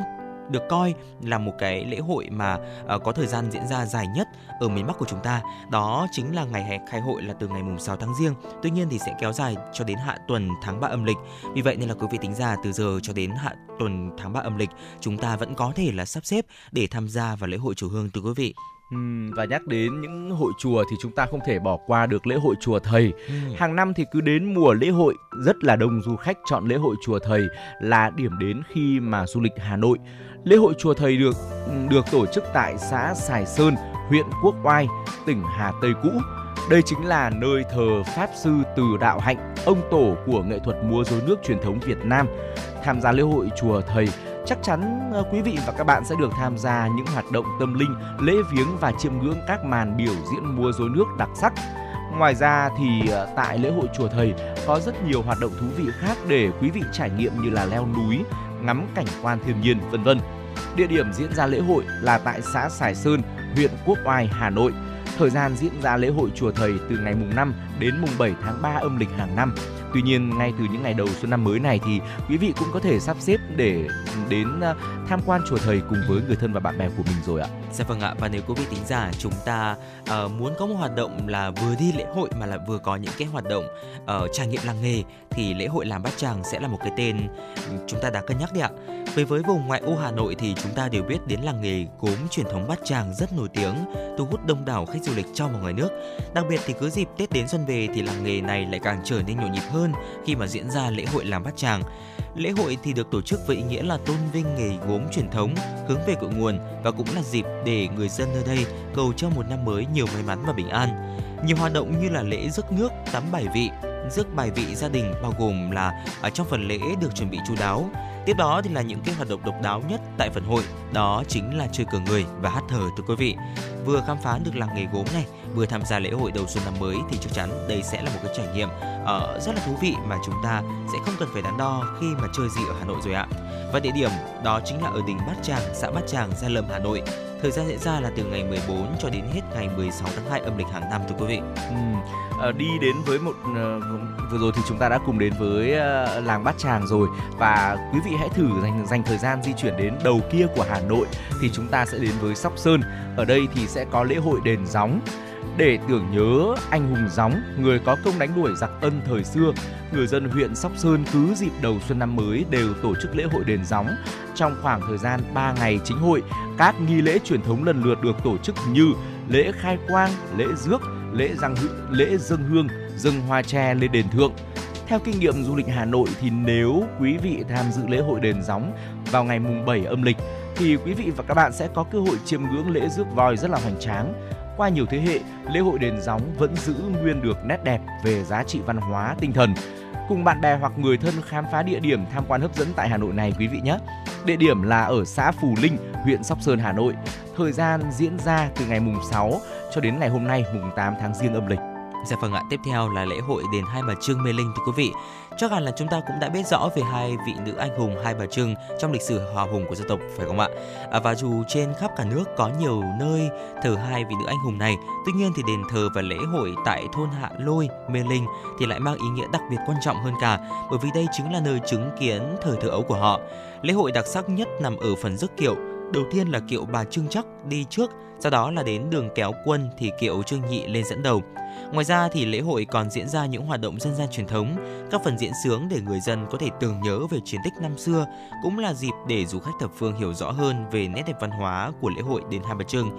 được coi là một cái lễ hội mà uh, có thời gian diễn ra dài nhất ở miền Bắc của chúng ta. Đó chính là ngày khai hội là từ ngày mùng sáu tháng Giêng. Tuy nhiên thì sẽ kéo dài cho đến hạ tuần tháng ba âm lịch. Vì vậy nên là quý vị tính ra từ giờ cho đến hạ tuần tháng ba âm lịch, chúng ta vẫn có thể là sắp xếp để tham gia vào lễ hội Chùa Hương, thưa quý vị. Uhm, và nhắc đến những hội chùa thì chúng ta không thể bỏ qua được lễ hội Chùa Thầy. uhm. Hàng năm thì cứ đến mùa lễ hội, rất là đông du khách chọn lễ hội Chùa Thầy là điểm đến khi mà du lịch Hà Nội. Lễ hội Chùa Thầy được, được tổ chức tại xã Sài Sơn, huyện Quốc Oai, tỉnh Hà Tây cũ. Đây chính là nơi thờ Pháp Sư Từ Đạo Hạnh, ông tổ của nghệ thuật múa rối nước truyền thống Việt Nam. Tham gia lễ hội Chùa Thầy, chắc chắn quý vị và các bạn sẽ được tham gia những hoạt động tâm linh, lễ viếng và chiêm ngưỡng các màn biểu diễn múa rối nước đặc sắc. Ngoài ra thì tại lễ hội Chùa Thầy có rất nhiều hoạt động thú vị khác để quý vị trải nghiệm như là leo núi, ngắm cảnh quan thiên nhiên, vân vân. Địa điểm diễn ra lễ hội là tại xã Sài Sơn, huyện Quốc Oai, Hà Nội. Thời gian diễn ra lễ hội Chùa Thầy từ ngày mùng năm đến mùng bảy tháng ba âm lịch hàng năm. Tuy nhiên, ngay từ những ngày đầu xuân năm mới này thì quý vị cũng có thể sắp xếp để đến tham quan Chùa Thầy cùng với người thân và bạn bè của mình rồi ạ. Dạ vâng ạ, và nếu quý vị tính giả chúng ta uh, muốn có một hoạt động là vừa đi lễ hội mà là vừa có những cái hoạt động uh, trải nghiệm làng nghề thì lễ hội làm Bát Tràng sẽ là một cái tên chúng ta đã cân nhắc đấy ạ. Về với vùng ngoại ô Hà Nội thì chúng ta đều biết đến làng nghề gốm truyền thống Bát Tràng rất nổi tiếng, thu hút đông đảo khách du lịch trong và ngoài nước. Đặc biệt thì cứ dịp Tết đến xuân về thì làng nghề này lại càng trở nên nhộn nhịp hơn khi mà diễn ra lễ hội làm Bát Tràng. Lễ hội thì được tổ chức với ý nghĩa là tôn vinh nghề gốm truyền thống, hướng về cội nguồn và cũng là dịp để người dân nơi đây cầu cho một năm mới nhiều may mắn và bình an. Nhiều hoạt động như là lễ rước nước, tắm bài vị, rước bài vị gia đình bao gồm là ở trong phần lễ được chuẩn bị chu đáo. Tiếp đó thì là những cái hoạt động độc đáo nhất tại phần hội, đó chính là chơi cờ người và hát thờ, thưa quý vị. Vừa khám phá được làng nghề gốm này, vừa tham gia lễ hội đầu xuân năm mới thì chắc chắn đây sẽ là một cái trải nghiệm uh, rất là thú vị mà chúng ta sẽ không cần phải đắn đo khi mà chơi gì ở Hà Nội rồi ạ. Và địa điểm đó chính là ở đỉnh Bát Tràng, xã Bát Tràng, Gia Lâm, Hà Nội. Thời gian diễn ra là từ ngày mười bốn cho đến hết ngày mười sáu tháng hai âm lịch hàng năm, thưa quý vị. Ừ. À, đi đến với một à, vừa rồi thì chúng ta đã cùng đến với à, làng Bát Tràng rồi, và quý vị hãy thử dành dành thời gian di chuyển đến đầu kia của Hà Nội thì chúng ta sẽ đến với Sóc Sơn. Ở đây thì sẽ có lễ hội đền Gióng để tưởng nhớ anh hùng Gióng, người có công đánh đuổi giặc Ân thời xưa. Người dân huyện Sóc Sơn cứ dịp đầu xuân năm mới đều tổ chức lễ hội đền Gióng. Trong khoảng thời gian ba ngày chính hội, các nghi lễ truyền thống lần lượt được tổ chức như lễ khai quang, lễ rước, lễ dâng lễ dâng hương, dâng hoa tre lên đền thượng. Theo kinh nghiệm du lịch Hà Nội thì nếu quý vị tham dự lễ hội đền Gióng vào ngày mùng bảy âm lịch thì quý vị và các bạn sẽ có cơ hội chiêm ngưỡng lễ rước voi rất là hoành tráng. Qua nhiều thế hệ, lễ hội đền Gióng vẫn giữ nguyên được nét đẹp về giá trị văn hóa, tinh thần. Cùng bạn bè hoặc người thân khám phá địa điểm tham quan hấp dẫn tại Hà Nội này quý vị nhé. Địa điểm là ở xã Phù Linh, huyện Sóc Sơn, Hà Nội. Thời gian diễn ra từ ngày mùng sáu cho đến ngày hôm nay, mùng tám tháng Giêng âm lịch. Dạ vâng ạ, tiếp theo là lễ hội đền Hai Bà Trưng, Mê Linh, thưa quý vị. Chắc hẳn là chúng ta cũng đã biết rõ về hai vị nữ anh hùng Hai Bà Trưng trong lịch sử hào hùng của dân tộc, phải không ạ? À, và dù trên khắp cả nước có nhiều nơi thờ hai vị nữ anh hùng này, tuy nhiên thì đền thờ và lễ hội tại thôn Hạ Lôi, Mê Linh thì lại mang ý nghĩa đặc biệt quan trọng hơn cả, bởi vì đây chính là nơi chứng kiến thời thơ ấu của họ. Lễ hội đặc sắc nhất nằm ở phần rước kiệu. Đầu tiên là kiệu bà Trưng Chắc đi trước, sau đó là đến đường kéo quân thì kiệu Trương Nhị lên dẫn đầu. Ngoài ra thì lễ hội còn diễn ra những hoạt động dân gian truyền thống, các phần diễn sướng để người dân có thể tưởng nhớ về chiến tích năm xưa, cũng là dịp để du khách thập phương hiểu rõ hơn về nét đẹp văn hóa của lễ hội đền Hai Bà Trưng.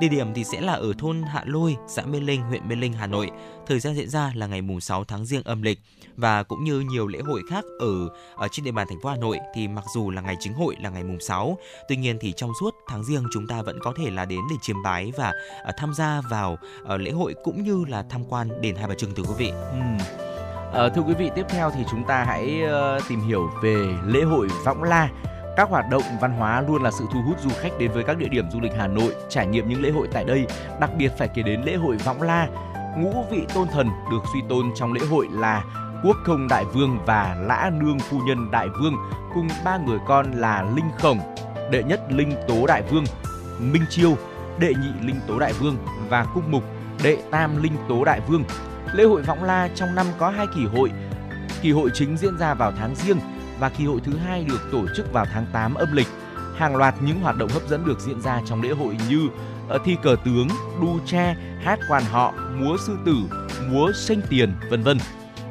Địa điểm thì sẽ là ở thôn Hạ Lôi, xã Mê Linh, huyện Mê Linh, Hà Nội. Thời gian diễn ra là ngày mùng sáu tháng Giêng âm lịch. Và cũng như nhiều lễ hội khác ở, ở trên địa bàn thành phố Hà Nội thì mặc dù là ngày chính hội là ngày mùng sáu, tuy nhiên thì trong suốt tháng Giêng chúng ta vẫn có thể là đến để chiêm bái và uh, tham gia vào uh, lễ hội cũng như là tham quan đền Hai Bà Trưng, thưa quý vị. Uhm. Uh, thưa quý vị, tiếp theo thì chúng ta hãy uh, tìm hiểu về lễ hội Võng La. Các hoạt động văn hóa luôn là sự thu hút du khách đến với các địa điểm du lịch Hà Nội, trải nghiệm những lễ hội tại đây, đặc biệt phải kể đến lễ hội Võng La. Ngũ vị tôn thần được suy tôn trong lễ hội là Quốc Công Đại Vương và Lã Nương Phu Nhân Đại Vương, cùng ba người con là Linh Khổng, đệ nhất Linh Tố Đại Vương, Minh Chiêu, đệ nhị Linh Tố Đại Vương và Cung Mục, đệ tam Linh Tố Đại Vương. Lễ hội Võng La trong năm có hai kỳ hội. Kỳ hội chính diễn ra vào tháng Giêng và kỳ hội thứ hai được tổ chức vào tháng tám âm lịch. Hàng loạt những hoạt động hấp dẫn được diễn ra trong lễ hội như thi cờ tướng, đu tre, hát quan họ, múa sư tử, múa xanh tiền, vân vân.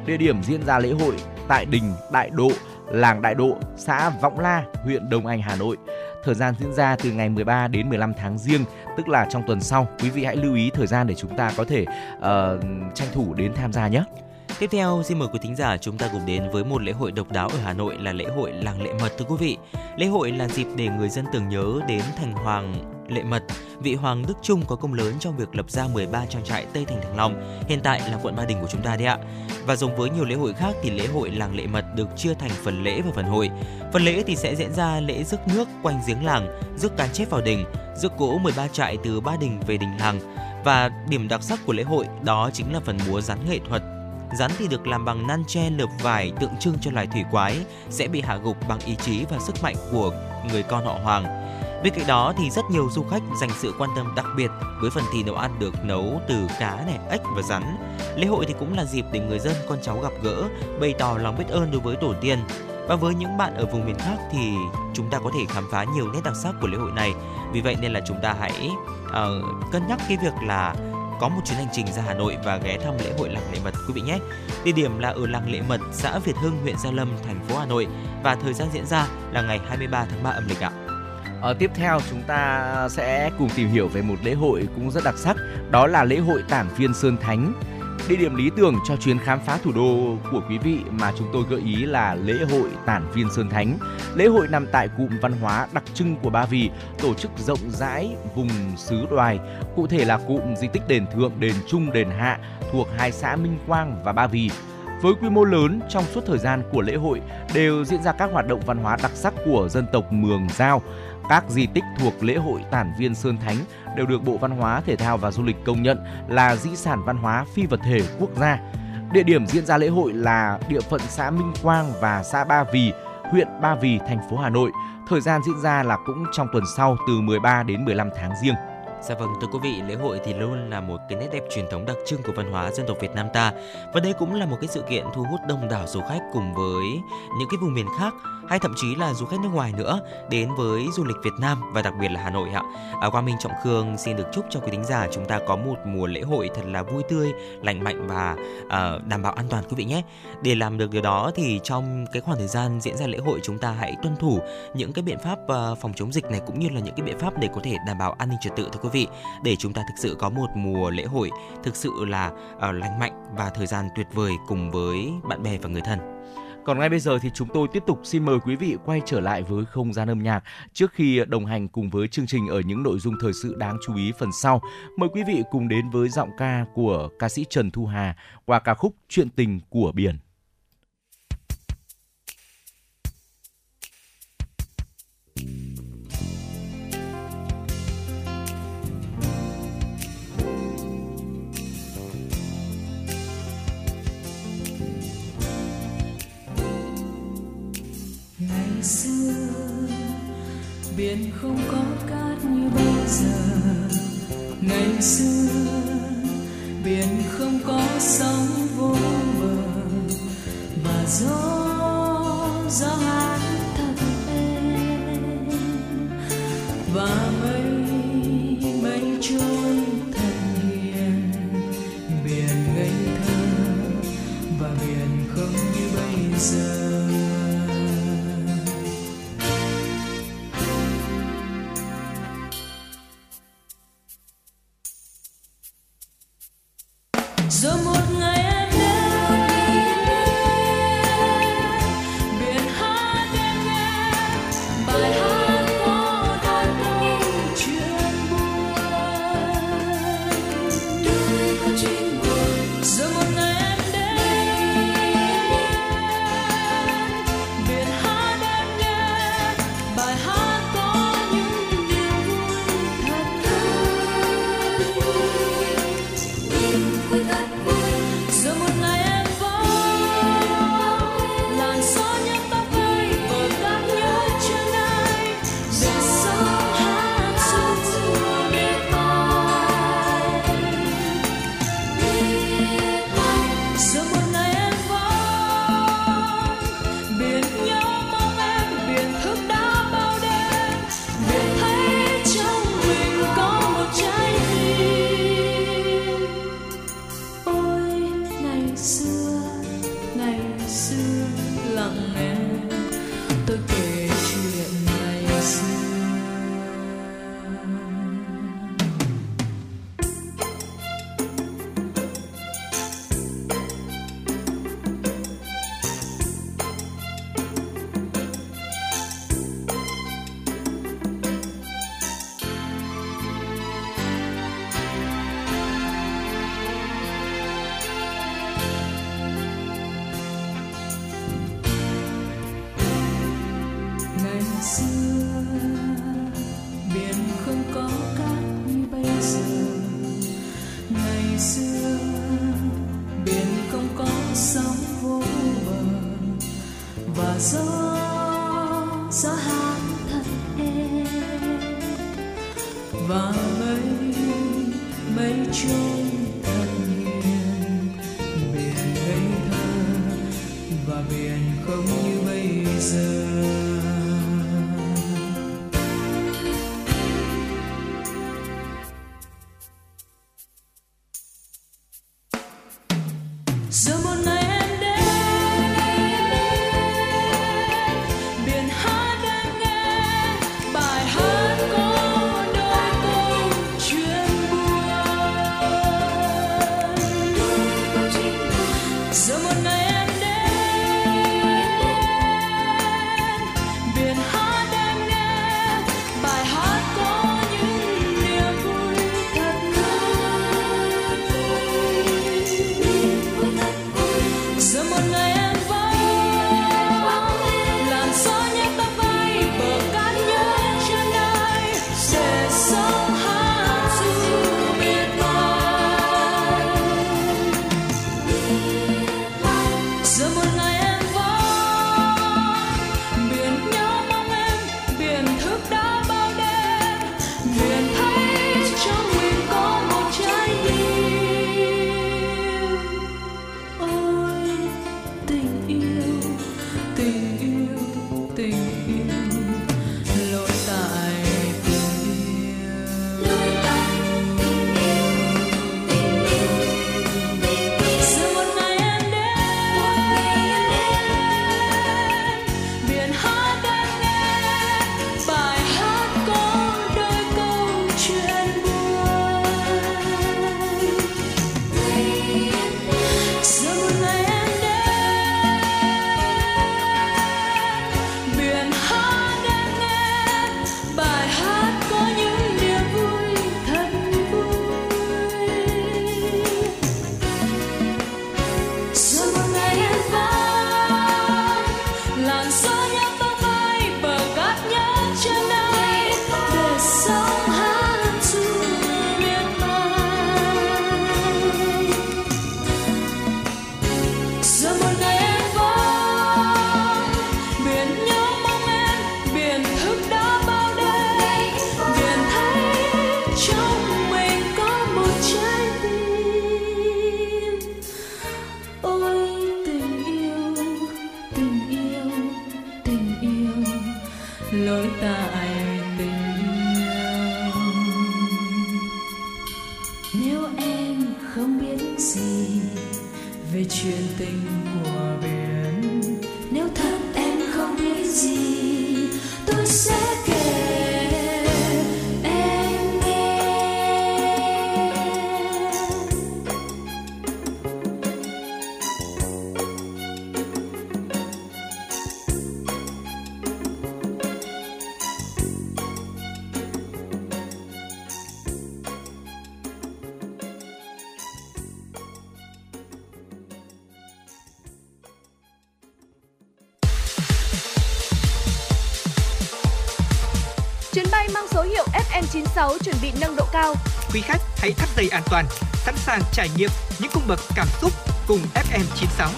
Địa điểm diễn ra lễ hội tại đình Đại Độ, làng Đại Độ, xã Võng La, huyện Đông Anh, Hà Nội. Thời gian diễn ra từ ngày mười ba đến mười lăm tháng Giêng, tức là trong tuần sau. Quý vị hãy lưu ý thời gian để chúng ta có thể uh, tranh thủ đến tham gia nhé. Tiếp theo, xin mời quý thính giả chúng ta cùng đến với một lễ hội độc đáo ở Hà Nội là lễ hội làng Lệ Mật, thưa quý vị. Lễ hội là dịp để người dân tưởng nhớ đến thành hoàng Lệ Mật, vị hoàng Đức Trung có công lớn trong việc lập ra mười ba trang trại Tây Thành Thăng Long, hiện tại là quận Ba Đình của chúng ta đấy ạ. Và giống với nhiều lễ hội khác thì lễ hội làng Lệ Mật được chia thành phần lễ và phần hội. Phần lễ thì sẽ diễn ra lễ rước nước quanh giếng làng, rước cá chép vào đình, rước cỗ mười ba trại từ Ba Đình về đình làng. Và điểm đặc sắc của lễ hội đó chính là phần múa rắn nghệ thuật. Rắn thì được làm bằng nan tre lợp vải, tượng trưng cho loài thủy quái sẽ bị hạ gục bằng ý chí và sức mạnh của người con họ Hoàng. Bên cạnh đó thì rất nhiều du khách dành sự quan tâm đặc biệt với phần thi nấu ăn được nấu từ cá này, ếch và rắn. Lễ hội thì cũng là dịp để người dân con cháu gặp gỡ, bày tỏ lòng biết ơn đối với tổ tiên. Và với những bạn ở vùng miền khác thì chúng ta có thể khám phá nhiều nét đặc sắc của lễ hội này. Vì vậy nên là chúng ta hãy uh, cân nhắc cái việc là có một chuyến hành trình ra Hà Nội và ghé thăm lễ hội làng Lệ Mật, quý vị nhé. Địa điểm là ở làng Lệ Mật, xã Việt Hưng, huyện Gia Lâm, thành phố Hà Nội và thời gian diễn ra là ngày hai mươi ba tháng ba âm lịch ạ. Ở tiếp theo chúng ta sẽ cùng tìm hiểu về một lễ hội cũng rất đặc sắc, đó là lễ hội Tản Viên Sơn Thánh. Địa điểm lý tưởng cho chuyến khám phá thủ đô của quý vị mà chúng tôi gợi ý là lễ hội Tản Viên Sơn Thánh. Lễ hội nằm tại cụm văn hóa đặc trưng của Ba Vì, tổ chức rộng rãi vùng xứ Đoài, cụ thể là cụm di tích Đền Thượng, Đền Trung, Đền Hạ thuộc hai xã Minh Quang và Ba Vì. Với quy mô lớn, trong suốt thời gian của lễ hội đều diễn ra các hoạt động văn hóa đặc sắc của dân tộc Mường Dao. Các di tích thuộc lễ hội Tản Viên Sơn Thánh đều được Bộ Văn hóa, Thể thao và Du lịch công nhận là di sản văn hóa phi vật thể quốc gia. Địa điểm diễn ra lễ hội là địa phận xã Minh Quang và xã Ba Vì, huyện Ba Vì, thành phố Hà Nội. Thời gian diễn ra là cũng trong tuần sau, từ mười ba đến mười lăm tháng Giêng. Dạ vâng, thưa quý vị, lễ hội thì luôn là một cái nét đẹp truyền thống đặc trưng của văn hóa dân tộc Việt Nam ta. Và đây cũng là một cái sự kiện thu hút đông đảo du khách cùng với những cái vùng miền khác hay thậm chí là du khách nước ngoài nữa đến với du lịch Việt Nam và đặc biệt là Hà Nội ạ. À, Quang Minh, Trọng Khương xin được chúc cho quý thính giả chúng ta có một mùa lễ hội thật là vui tươi, lành mạnh và à, đảm bảo an toàn quý vị nhé. Để làm được điều đó thì trong cái khoảng thời gian diễn ra lễ hội chúng ta hãy tuân thủ những cái biện pháp à, phòng chống dịch này cũng như là những cái biện pháp để có thể đảm bảo an ninh trật tự, thưa quý vị, để chúng ta thực sự có một mùa lễ hội thực sự là à, lành mạnh và thời gian tuyệt vời cùng với bạn bè và người thân. Còn ngay bây giờ thì chúng tôi tiếp tục xin mời quý vị quay trở lại với không gian âm nhạc trước khi đồng hành cùng với chương trình ở những nội dung thời sự đáng chú ý phần sau. Mời quý vị cùng đến với giọng ca của ca sĩ Trần Thu Hà qua ca khúc Chuyện tình của biển. Biển không có cát như bây giờ, ngày xưa biển không có sóng vô bờ mà gió gió hát thật êm và mây mây trôi thật hiền biển. rồi một ngày em đến biển hát em nghe bài hát cô đơn câu chuyện buồn đời có chuyện buồn rồi một ngày em đến biển hát em nghe bài hát có những điều vui thật vui. Chuyến bay mang số hiệu F M chín sáu chuẩn bị nâng độ cao. Quý khách hãy thắt dây an toàn, sẵn sàng trải nghiệm những cung bậc cảm xúc cùng F M chín sáu.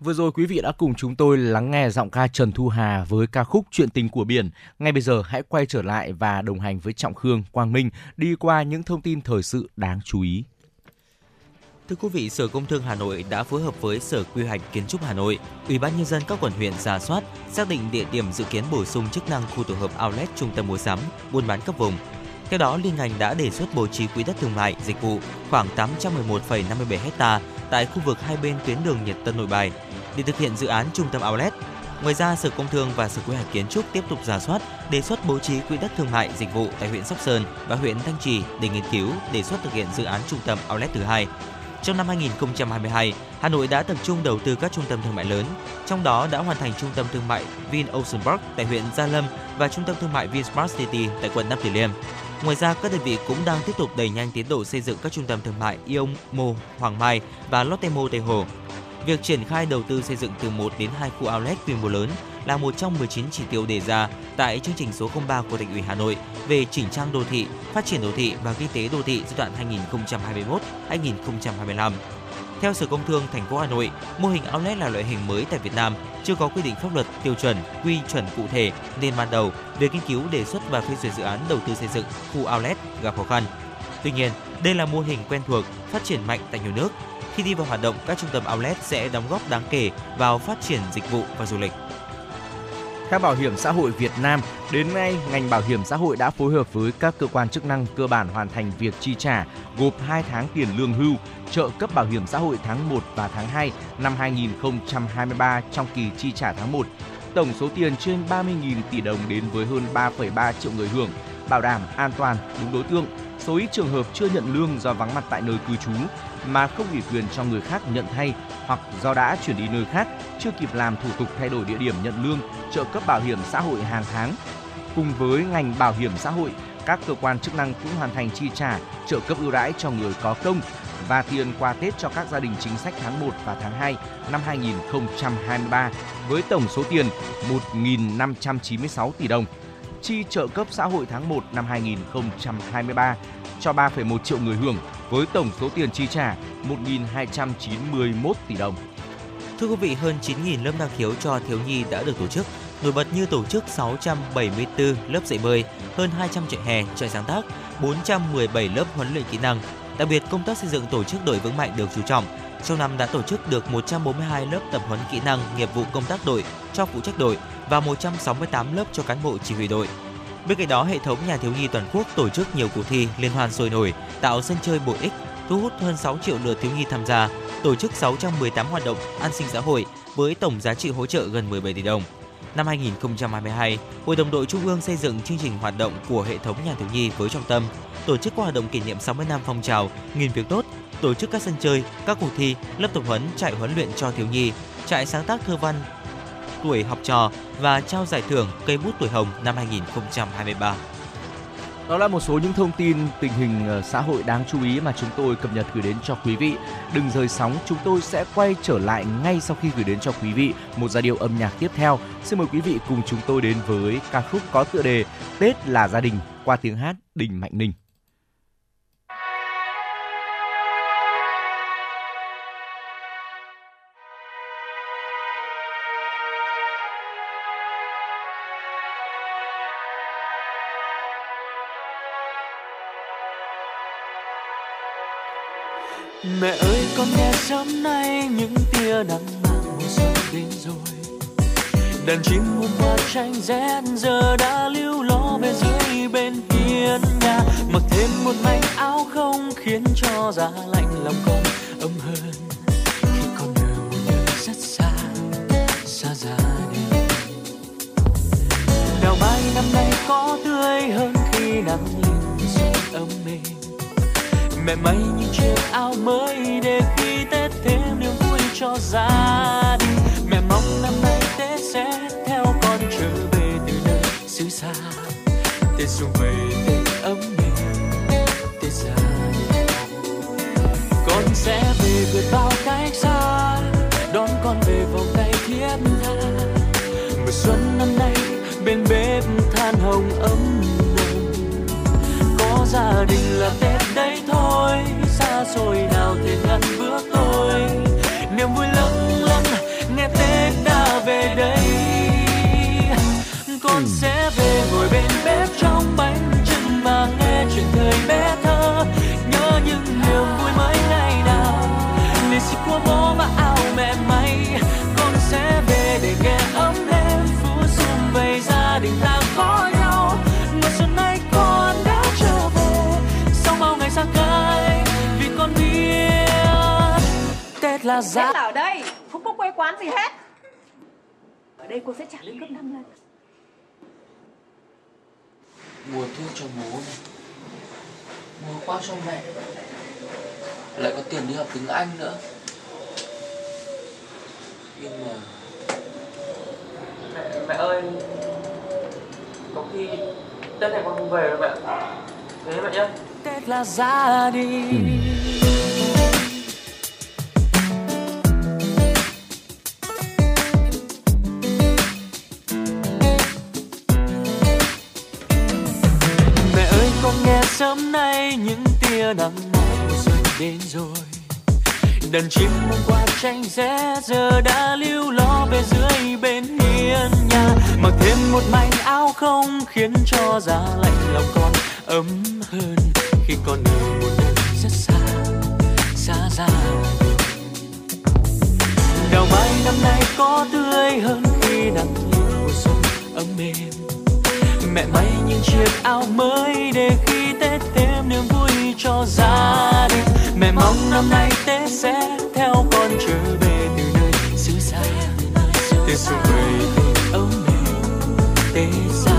Vừa rồi quý vị đã cùng chúng tôi lắng nghe giọng ca Trần Thu Hà với ca khúc Chuyện tình của biển. Ngay bây giờ hãy quay trở lại và đồng hành với Trọng Khương, Quang Minh đi qua những thông tin thời sự đáng chú ý. Thưa quý vị, Sở Công Thương Hà Nội đã phối hợp với Sở Quy hoạch Kiến trúc Hà Nội, Ủy ban nhân dân các quận huyện rà soát, xác định địa điểm dự kiến bổ sung chức năng khu tổ hợp outlet trung tâm mua sắm, buôn bán cấp vùng. Theo đó, liên ngành đã đề xuất bố trí quỹ đất thương mại dịch vụ khoảng tám trăm mười một phẩy năm mươi bảy ha tại khu vực hai bên tuyến đường Nhật Tân Nội Bài để thực hiện dự án trung tâm outlet. Ngoài ra, Sở Công Thương và Sở Quy hoạch Kiến trúc tiếp tục rà soát, đề xuất bố trí quỹ đất thương mại dịch vụ tại huyện Sóc Sơn và huyện Thanh Trì để nghiên cứu đề xuất thực hiện dự án trung tâm outlet thứ hai. Trong năm hai nghìn không trăm hai mươi hai, Hà Nội đã tập trung đầu tư các trung tâm thương mại lớn, trong đó đã hoàn thành trung tâm thương mại Vin Ocean Park tại huyện Gia Lâm và trung tâm thương mại VinSmart City tại quận Nam Từ Liêm. Ngoài ra, các đơn vị cũng đang tiếp tục đẩy nhanh tiến độ xây dựng các trung tâm thương mại Ion Mall Hoàng Mai và Lotte Mall Tây Hồ. Việc triển khai đầu tư xây dựng từ một đến hai khu outlet quy mô lớn là một trong mười chín chỉ tiêu đề ra tại chương trình số không ba của Thành ủy Hà Nội về chỉnh trang đô thị, phát triển đô thị và kinh tế đô thị giai đoạn hai nghìn không trăm hai mươi mốt đến hai nghìn không trăm hai mươi lăm. Theo Sở Công Thương thành phố Hà Nội, mô hình outlet là loại hình mới tại Việt Nam, chưa có quy định pháp luật, tiêu chuẩn, quy chuẩn cụ thể nên ban đầu việc nghiên cứu đề xuất và phê duyệt dự án đầu tư xây dựng khu outlet gặp khó khăn. Tuy nhiên, đây là mô hình quen thuộc, phát triển mạnh tại nhiều nước. Khi đi vào hoạt động, các trung tâm outlet sẽ đóng góp đáng kể vào phát triển dịch vụ và du lịch. Theo Bảo hiểm xã hội Việt Nam, đến nay, ngành bảo hiểm xã hội đã phối hợp với các cơ quan chức năng cơ bản hoàn thành việc chi trả gộp hai tháng tiền lương hưu, trợ cấp bảo hiểm xã hội tháng một và tháng hai năm hai nghìn không trăm hai mươi ba trong kỳ chi trả tháng một. Tổng số tiền trên ba mươi nghìn tỷ đồng đến với hơn ba phẩy ba triệu người hưởng, bảo đảm an toàn, đúng đối tượng. Số ít trường hợp chưa nhận lương do vắng mặt tại nơi cư trú mà không ủy quyền cho người khác nhận thay hoặc do đã chuyển đi nơi khác, chưa kịp làm thủ tục thay đổi địa điểm nhận lương, trợ cấp bảo hiểm xã hội hàng tháng. Cùng với ngành bảo hiểm xã hội, các cơ quan chức năng cũng hoàn thành chi trả trợ cấp ưu đãi cho người có công và tiền quà Tết cho các gia đình chính sách tháng một và tháng hai năm hai nghìn không trăm hai mươi ba với tổng số tiền một nghìn năm trăm chín mươi sáu tỷ đồng. Chi trợ cấp xã hội tháng một năm hai nghìn không trăm hai mươi ba cho ba phẩy một triệu người hưởng với tổng số tiền chi trả một nghìn hai trăm chín mươi mốt tỷ đồng. Thưa quý vị, hơn chín nghìn lớp năng khiếu cho thiếu nhi đã được tổ chức, nổi bật như tổ chức sáu trăm bảy mươi tư lớp dạy bơi, hơn hai trăm trại hè, trại sáng tác, bốn trăm mười bảy lớp huấn luyện kỹ năng. Đặc biệt, công tác xây dựng tổ chức đội vững mạnh được chú trọng. Trong năm đã tổ chức được một trăm bốn mươi hai lớp tập huấn kỹ năng nghiệp vụ công tác đội cho phụ trách đội và một trăm sáu mươi tám lớp cho cán bộ chỉ huy đội. Bên cạnh đó, hệ thống nhà thiếu nhi toàn quốc tổ chức nhiều cuộc thi liên hoan sôi nổi, tạo sân chơi bổ ích, thu hút hơn sáu triệu lượt thiếu nhi tham gia, tổ chức sáu trăm mười tám hoạt động an sinh xã hội với tổng giá trị hỗ trợ gần mười bảy tỷ đồng. Năm hai nghìn không trăm hai mươi hai, Hội đồng đội Trung ương xây dựng chương trình hoạt động của hệ thống nhà thiếu nhi với trọng tâm tổ chức các hoạt động kỷ niệm sáu mươi năm phong trào nghìn việc tốt, tổ chức các sân chơi, các cuộc thi, lớp tập huấn, trại huấn luyện cho thiếu nhi, trại sáng tác thơ văn tuổi học trò và trao giải thưởng cây bút tuổi hồng năm hai nghìn không trăm hai mươi ba. Đó là một số những thông tin tình hình xã hội đáng chú ý mà chúng tôi cập nhật gửi đến cho quý vị. Đừng rời sóng, chúng tôi sẽ quay trở lại ngay sau khi gửi đến cho quý vị một giai điệu âm nhạc tiếp theo. Xin mời quý vị cùng chúng tôi đến với ca khúc có tựa đề Tết là gia đình qua tiếng hát Đình Mạnh Ninh. Mẹ ơi con nghe sớm nay những tia nắng mang mùa xuân đến rồi. Đàn chim muôn hoa tranh rét giờ đã lưu ló về dưới bên hiên nhà. Mặc thêm một mảnh áo không khiến cho giá lạnh lòng con ấm hơn khi con đường một nơi rất xa, xa gia đình. Đào mai năm nay có tươi hơn khi nắng lên xuân ấm mình. Mẹ may những chiếc áo mới để khi Tết thêm niềm vui cho gia đình. Mẹ mong năm nay Tết sẽ theo con trở về từ nơi xứ xa. Tết xuân về, Tết ấm mình, Tết gia đình. Con sẽ về vượt bao cách xa, đón con về xuân năm nay bên bếp than hồng ấm nồng. Có gia đình là Tết đấy thôi, xa xôi nào thể ngăn bữa tôi. Niềm vui lâng lâng nghe Tết đã về đây. Con sẽ về ngồi bên bếp trong bánh chưng mà nghe chuyện thời bé thơ, nhớ những niềm vui mới ngày nào. Lì xì của bố và áo mẹ may, con sẽ về để nghe ấm lên phú sum vầy gia đình ta có nhau. Mùa xuân nay con đã trở về sau bao ngày xa cách, vì con biết Tết là giá. Tết là ở đây, không có quê quán gì hết. Ở đây cô sẽ trả lương gấp năm lần. Mua thuốc cho bố này, mua quà cho mẹ, lại có tiền đi học tiếng Anh nữa. Nhưng mà mẹ, mẹ ơi, có khi Tết này con không về đâu mẹ. Thế mẹ nhé. Tết là gia đình. Sớm nay những tia nắng mùa xuân đến rồi, đàn chim hôm qua tranh rẽ giờ đã lưu lo về dưới bên hiên nhà. Mặc thêm một mảnh áo không khiến cho giá lạnh lòng con ấm hơn, khi con ở một nơi rất xa xa xa. Đào mai năm nay có tươi hơn khi nắng mùa xuân ấm mềm. Mẹ may những chiếc áo mới để khi Tết thêm niềm vui cho gia đình. Mẹ mong năm nay Tết sẽ theo con trở về từ nơi xứ xa, từ xứ người từ âu mẹ Tết xa.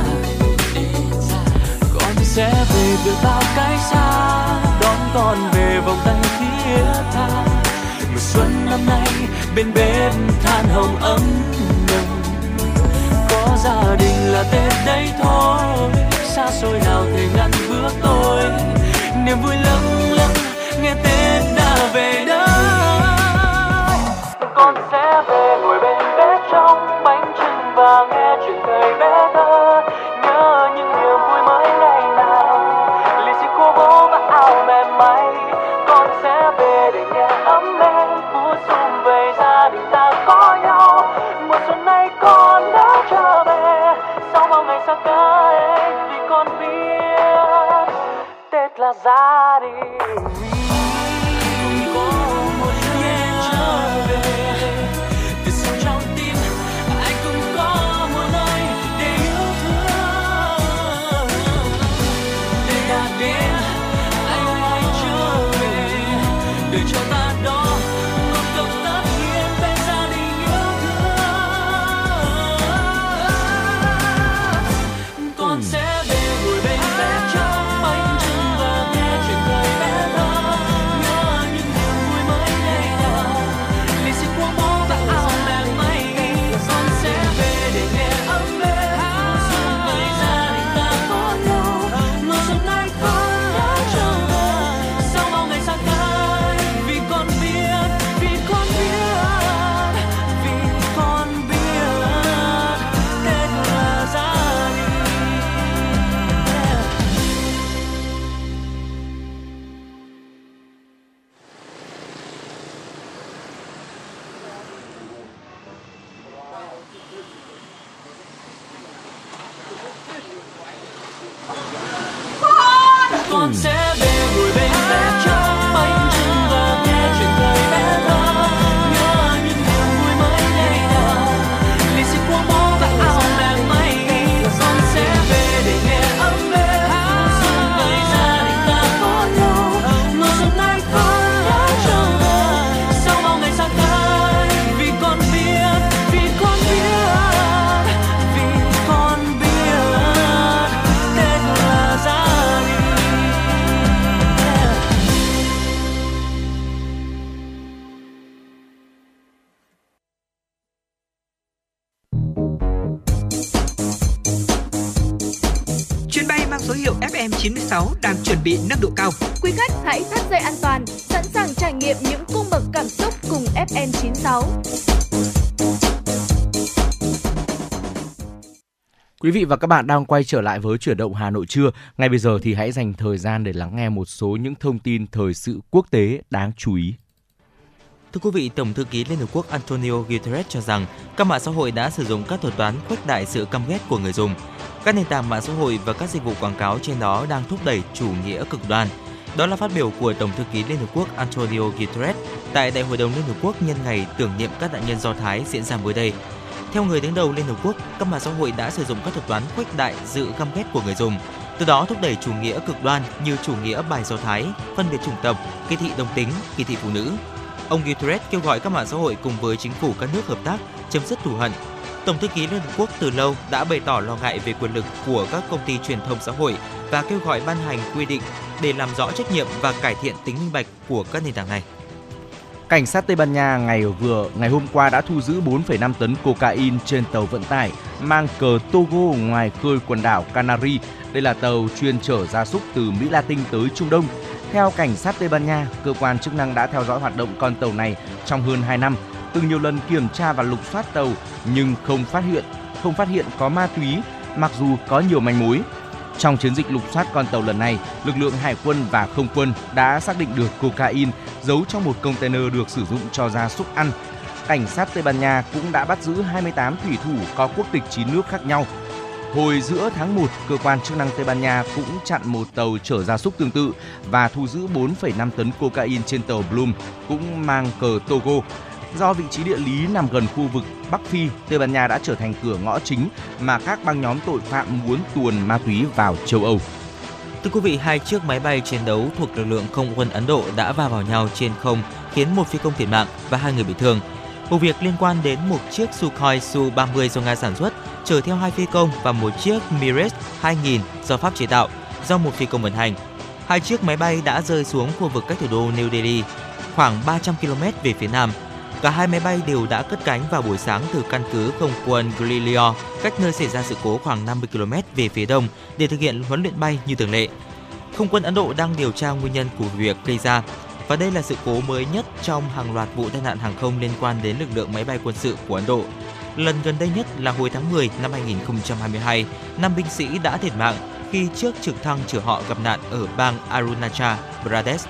Con sẽ về từ bao cái xa, đón con về vòng tay thiết tha. Mùa xuân năm nay bên bếp than hồng ấm nồng. Có gia đình là Tết đấy thôi, xa xôi nào thể ngăn bước tôi. Niềm vui lâng lâng nghe Tết đã về đây. Con sẽ về ngồi bên bếp trong bánh chưng và nghe chuyện thời bé thơ, nhớ những niềm vui mới ngày nào. Lì xì của bố và áo mẹ may, con sẽ về để nghe ấm lên phú sum về gia đình ta có nhau. Mùa xuân nay con đã trở về sau bao ngày xa cách, vì con biết Tết là gia đình. Không có một ngày trở về, từ sâu trong tim ai cũng có một nơi để yêu thương. Tết đã đến, anh hãy trở về để cho ta đó. chín sáu đang chuẩn bị nâng độ cao. Quý khách hãy thắt dây an toàn, sẵn sàng trải nghiệm những cung bậc cảm xúc cùng ép em chín sáu. Quý vị và các bạn đang quay trở lại với Chuyển động Hà Nội trưa. Ngay bây giờ thì hãy dành thời gian để lắng nghe một số những thông tin thời sự quốc tế đáng chú ý. Thưa quý vị, Tổng thư ký Liên hợp quốc Antonio Guterres cho rằng các mạng xã hội đã sử dụng các thuật toán khuếch đại sự căm ghét của người dùng. Các nền tảng mạng xã hội và các dịch vụ quảng cáo trên đó đang thúc đẩy chủ nghĩa cực đoan. Đó là phát biểu của Tổng thư ký Liên hợp quốc Antonio Guterres tại Đại hội đồng Liên hợp quốc nhân ngày tưởng niệm các nạn nhân Do Thái diễn ra mới đây. Theo người đứng đầu Liên hợp quốc, các mạng xã hội đã sử dụng các thuật toán khuếch đại sự căm ghét của người dùng, từ đó thúc đẩy chủ nghĩa cực đoan như chủ nghĩa bài Do Thái, phân biệt chủng tộc, kỳ thị đồng tính, kỳ thị phụ nữ. Ông Guterres kêu gọi các mạng xã hội cùng với chính phủ các nước hợp tác chấm dứt thù hận. Tổng thư ký Liên hợp quốc từ lâu đã bày tỏ lo ngại về quyền lực của các công ty truyền thông xã hội và kêu gọi ban hành quy định để làm rõ trách nhiệm và cải thiện tính minh bạch của các nền tảng này. Cảnh sát Tây Ban Nha ngày vừa ngày hôm qua đã thu giữ bốn phẩy năm tấn cocaine trên tàu vận tải mang cờ Togo ngoài khơi quần đảo Canary. Đây là tàu chuyên chở gia súc từ Mỹ Latin tới Trung Đông. Theo cảnh sát Tây Ban Nha, cơ quan chức năng đã theo dõi hoạt động con tàu này trong hơn hai năm, từng nhiều lần kiểm tra và lục soát tàu nhưng không phát hiện, không phát hiện có ma túy, mặc dù có nhiều manh mối. Trong chiến dịch lục soát con tàu lần này, lực lượng hải quân và không quân đã xác định được cocaine giấu trong một container được sử dụng cho gia súc ăn. Cảnh sát Tây Ban Nha cũng đã bắt giữ hai mươi tám thủy thủ có quốc tịch chín nước khác nhau. Hồi giữa tháng một, cơ quan chức năng Tây Ban Nha cũng chặn một tàu chở gia súc tương tự và thu giữ bốn phẩy năm tấn cocaine trên tàu Bloom cũng mang cờ Togo. Do vị trí địa lý nằm gần khu vực Bắc Phi, Tây Ban Nha đã trở thành cửa ngõ chính mà các băng nhóm tội phạm muốn tuồn ma túy vào châu Âu. Thưa quý vị, hai chiếc máy bay chiến đấu thuộc lực lượng không quân Ấn Độ đã va vào nhau trên không khiến một phi công thiệt mạng và hai người bị thương. Vụ việc liên quan đến một chiếc Sukhoi Su ba mươi do Nga sản xuất, chở theo hai phi công và một chiếc Mirage hai nghìn do Pháp chế tạo, do một phi công vận hành. Hai chiếc máy bay đã rơi xuống khu vực cách thủ đô New Delhi, khoảng ba trăm ki lô mét về phía nam. Cả hai máy bay đều đã cất cánh vào buổi sáng từ căn cứ không quân Glilio, cách nơi xảy ra sự cố khoảng năm mươi ki lô mét về phía đông để thực hiện huấn luyện bay như thường lệ. Không quân Ấn Độ đang điều tra nguyên nhân của việc gây ra. Và đây là sự cố mới nhất trong hàng loạt vụ tai nạn hàng không liên quan đến lực lượng máy bay quân sự của Ấn Độ. Lần gần đây nhất là hồi tháng mười năm hai nghìn không trăm hai mươi hai, năm binh sĩ đã thiệt mạng khi chiếc trực thăng chở họ gặp nạn ở bang Arunachal Pradesh.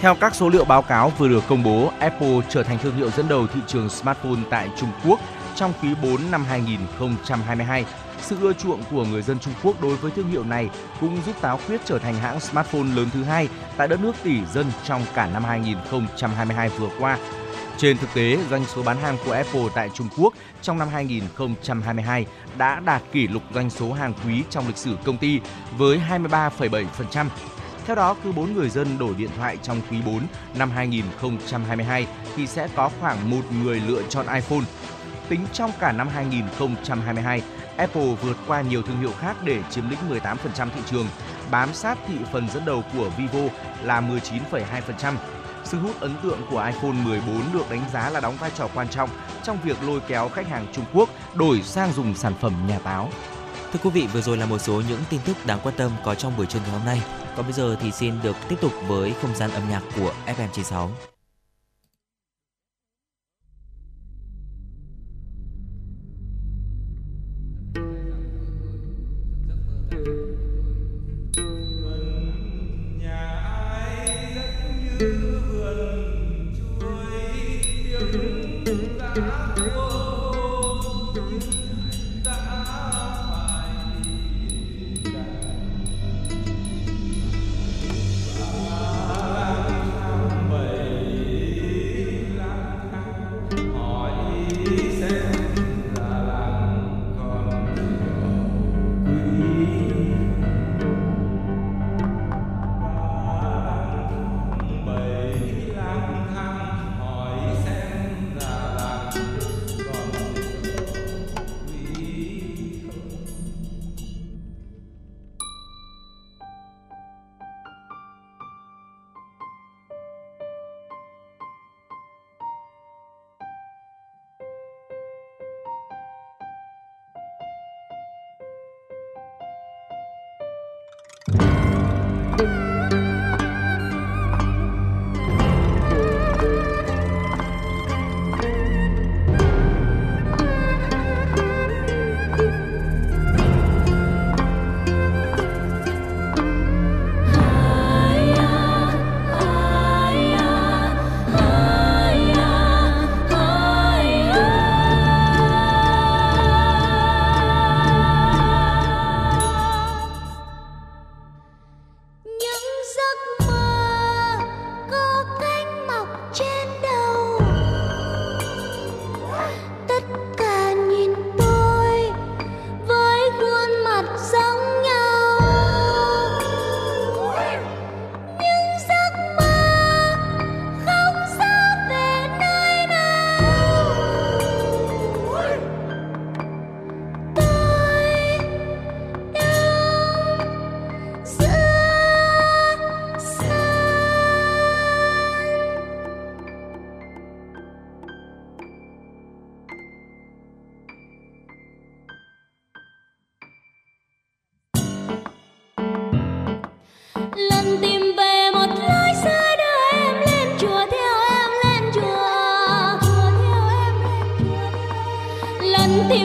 Theo các số liệu báo cáo vừa được công bố, Apple trở thành thương hiệu dẫn đầu thị trường smartphone tại Trung Quốc trong quý bốn năm hai nghìn không trăm hai mươi hai. Sự ưa chuộng của người dân Trung Quốc đối với thương hiệu này cũng giúp táo khuyết trở thành hãng smartphone lớn thứ hai tại đất nước tỷ dân trong cả năm hai nghìn không trăm hai mươi hai vừa qua. Trên thực tế, doanh số bán hàng của Apple tại Trung Quốc trong năm hai nghìn không trăm hai mươi hai đã đạt kỷ lục doanh số hàng quý trong lịch sử công ty với hai mươi ba phẩy bảy phần trăm. Theo đó, cứ bốn người dân đổi điện thoại trong quý bốn năm hai nghìn không trăm hai mươi hai thì sẽ có khoảng một người lựa chọn iPhone. Tính trong cả năm hai nghìn không trăm hai mươi hai, Apple vượt qua nhiều thương hiệu khác để chiếm lĩnh mười tám phần trăm thị trường, bám sát thị phần dẫn đầu của Vivo là mười chín phẩy hai phần trăm. Sức hút ấn tượng của iPhone mười bốn được đánh giá là đóng vai trò quan trọng trong việc lôi kéo khách hàng Trung Quốc đổi sang dùng sản phẩm nhà táo. Thưa quý vị, vừa rồi là một số những tin tức đáng quan tâm có trong buổi trưa ngày hôm nay. Còn bây giờ thì xin được tiếp tục với không gian âm nhạc của ép em chín sáu. Hãy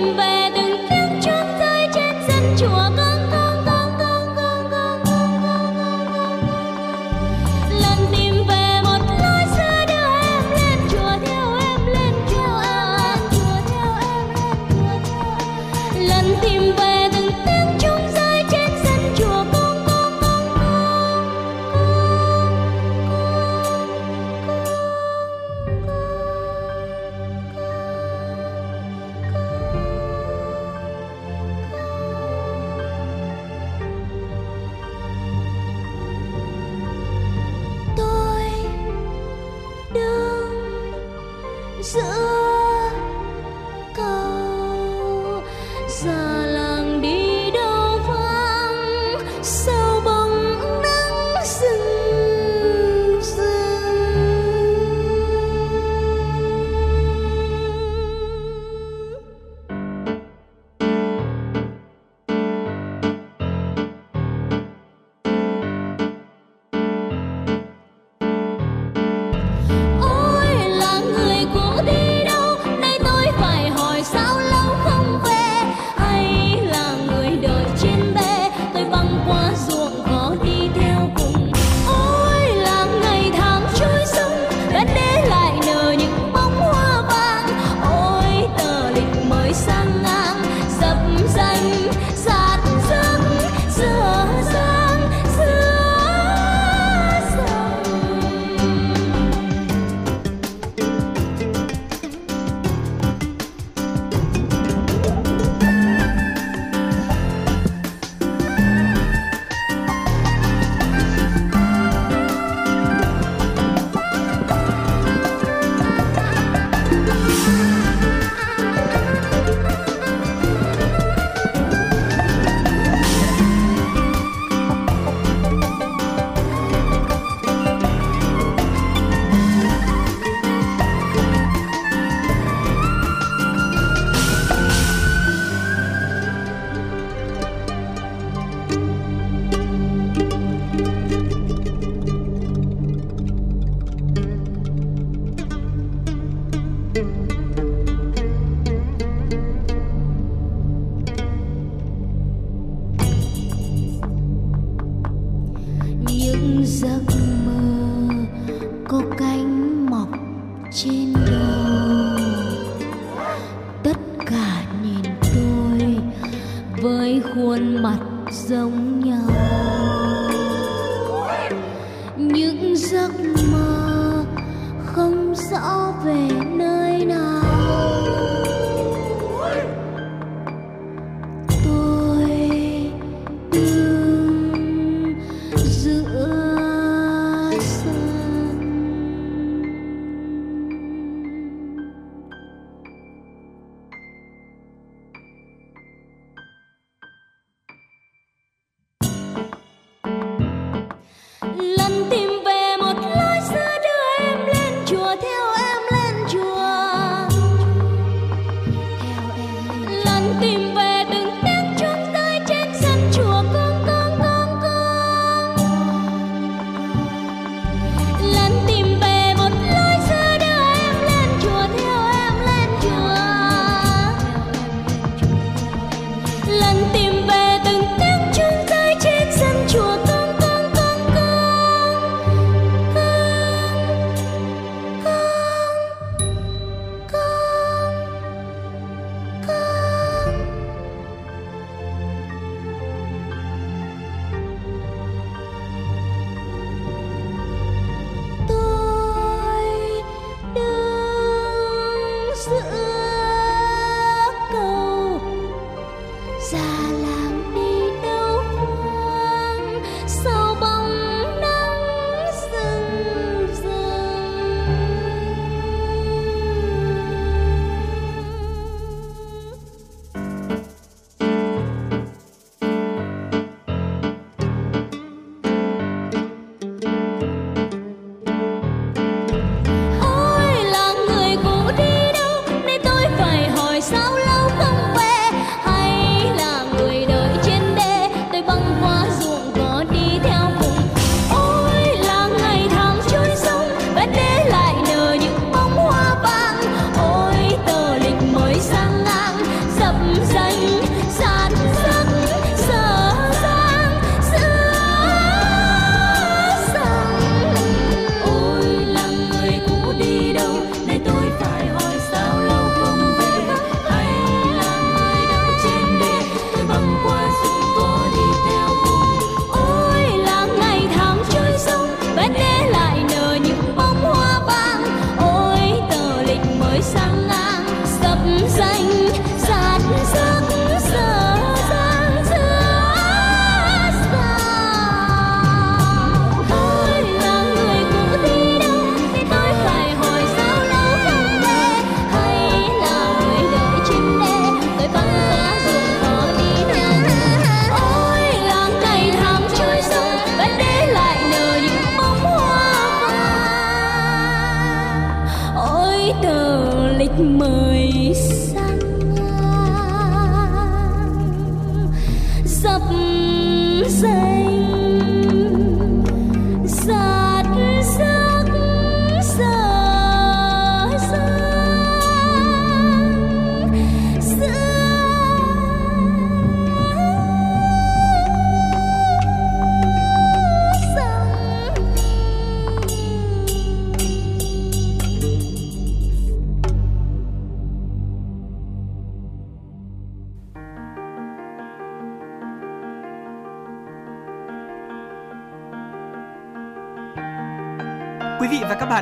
đời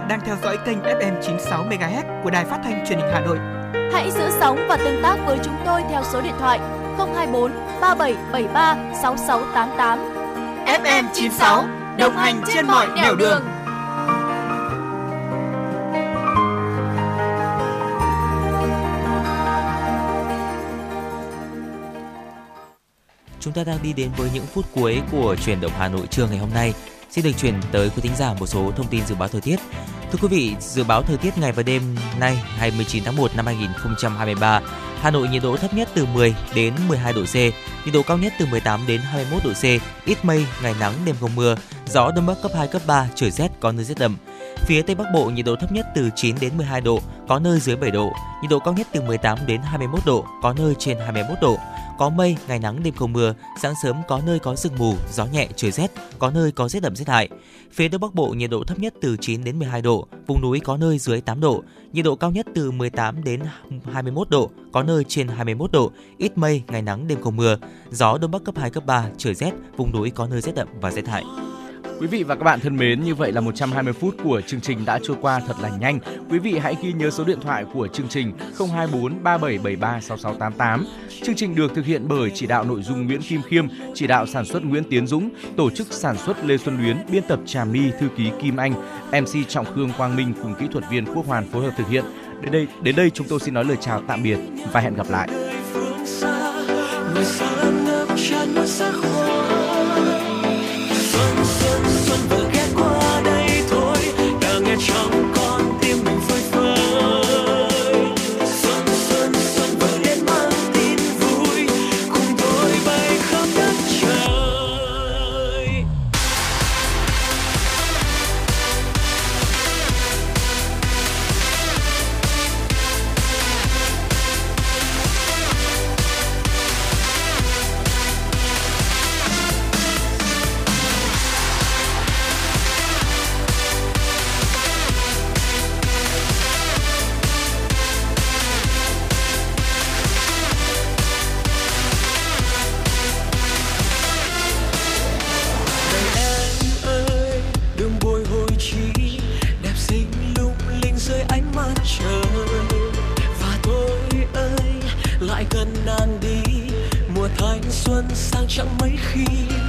Đang theo dõi kênh ép em chín sáu MHz của Đài Phát thanh Truyền hình Hà Nội. Hãy giữ sóng và tương tác với chúng tôi theo số điện thoại không hai bốn ba bảy bảy ba sáu sáu tám tám. ép em chín sáu đồng hành trên mọi nẻo đường. Chúng ta đang đi đến với những phút cuối của Chuyển động Hà Nội trưa ngày hôm nay. Xin được chuyển tới quý thính giả một số thông tin dự báo thời tiết. Thưa quý vị, dự báo thời tiết ngày và đêm nay hai mươi chín tháng một năm hai nghìn không trăm hai mươi ba, Hà Nội nhiệt độ thấp nhất từ mười đến mười hai độ C, nhiệt độ cao nhất từ mười tám đến hai mươi mốt độ C, ít mây, ngày nắng, đêm không mưa, gió đông bắc cấp hai, cấp ba, trời rét, có nơi rét đậm. Phía Tây Bắc Bộ nhiệt độ thấp nhất từ chín đến mười hai độ, có nơi dưới bảy độ, nhiệt độ cao nhất từ mười tám đến hai mươi mốt độ, có nơi trên hai mươi mốt độ. Có mây, ngày nắng, đêm không mưa, sáng sớm có nơi có sương mù, gió nhẹ, trời rét, có nơi có rét đậm rét hại. Phía Đông Bắc Bộ nhiệt độ thấp nhất từ chín đến mười hai độ, vùng núi có nơi dưới tám độ, nhiệt độ cao nhất từ mười tám đến hai mươi mốt độ, có nơi trên hai mươi mốt độ, ít mây, ngày nắng, đêm không mưa, gió Đông Bắc cấp hai, cấp ba, trời rét, vùng núi có nơi rét đậm và rét hại. Quý vị và các bạn thân mến, như vậy là một trăm hai mươi phút của chương trình đã trôi qua thật là nhanh. Quý vị hãy ghi nhớ số điện thoại của chương trình không hai bốn ba bảy bảy ba sáu sáu tám tám. Chương trình được thực hiện bởi chỉ đạo nội dung Nguyễn Kim Khiêm, chỉ đạo sản xuất Nguyễn Tiến Dũng, tổ chức sản xuất Lê Xuân Luyến, biên tập Trà My, thư ký Kim Anh, em xê Trọng Khương, Quang Minh cùng kỹ thuật viên Quốc Hoàn phối hợp thực hiện. Đến đây, đến đây chúng tôi xin nói lời chào tạm biệt và hẹn gặp lại. Gần nàng đi mùa thanh xuân sang chẳng mấy khi.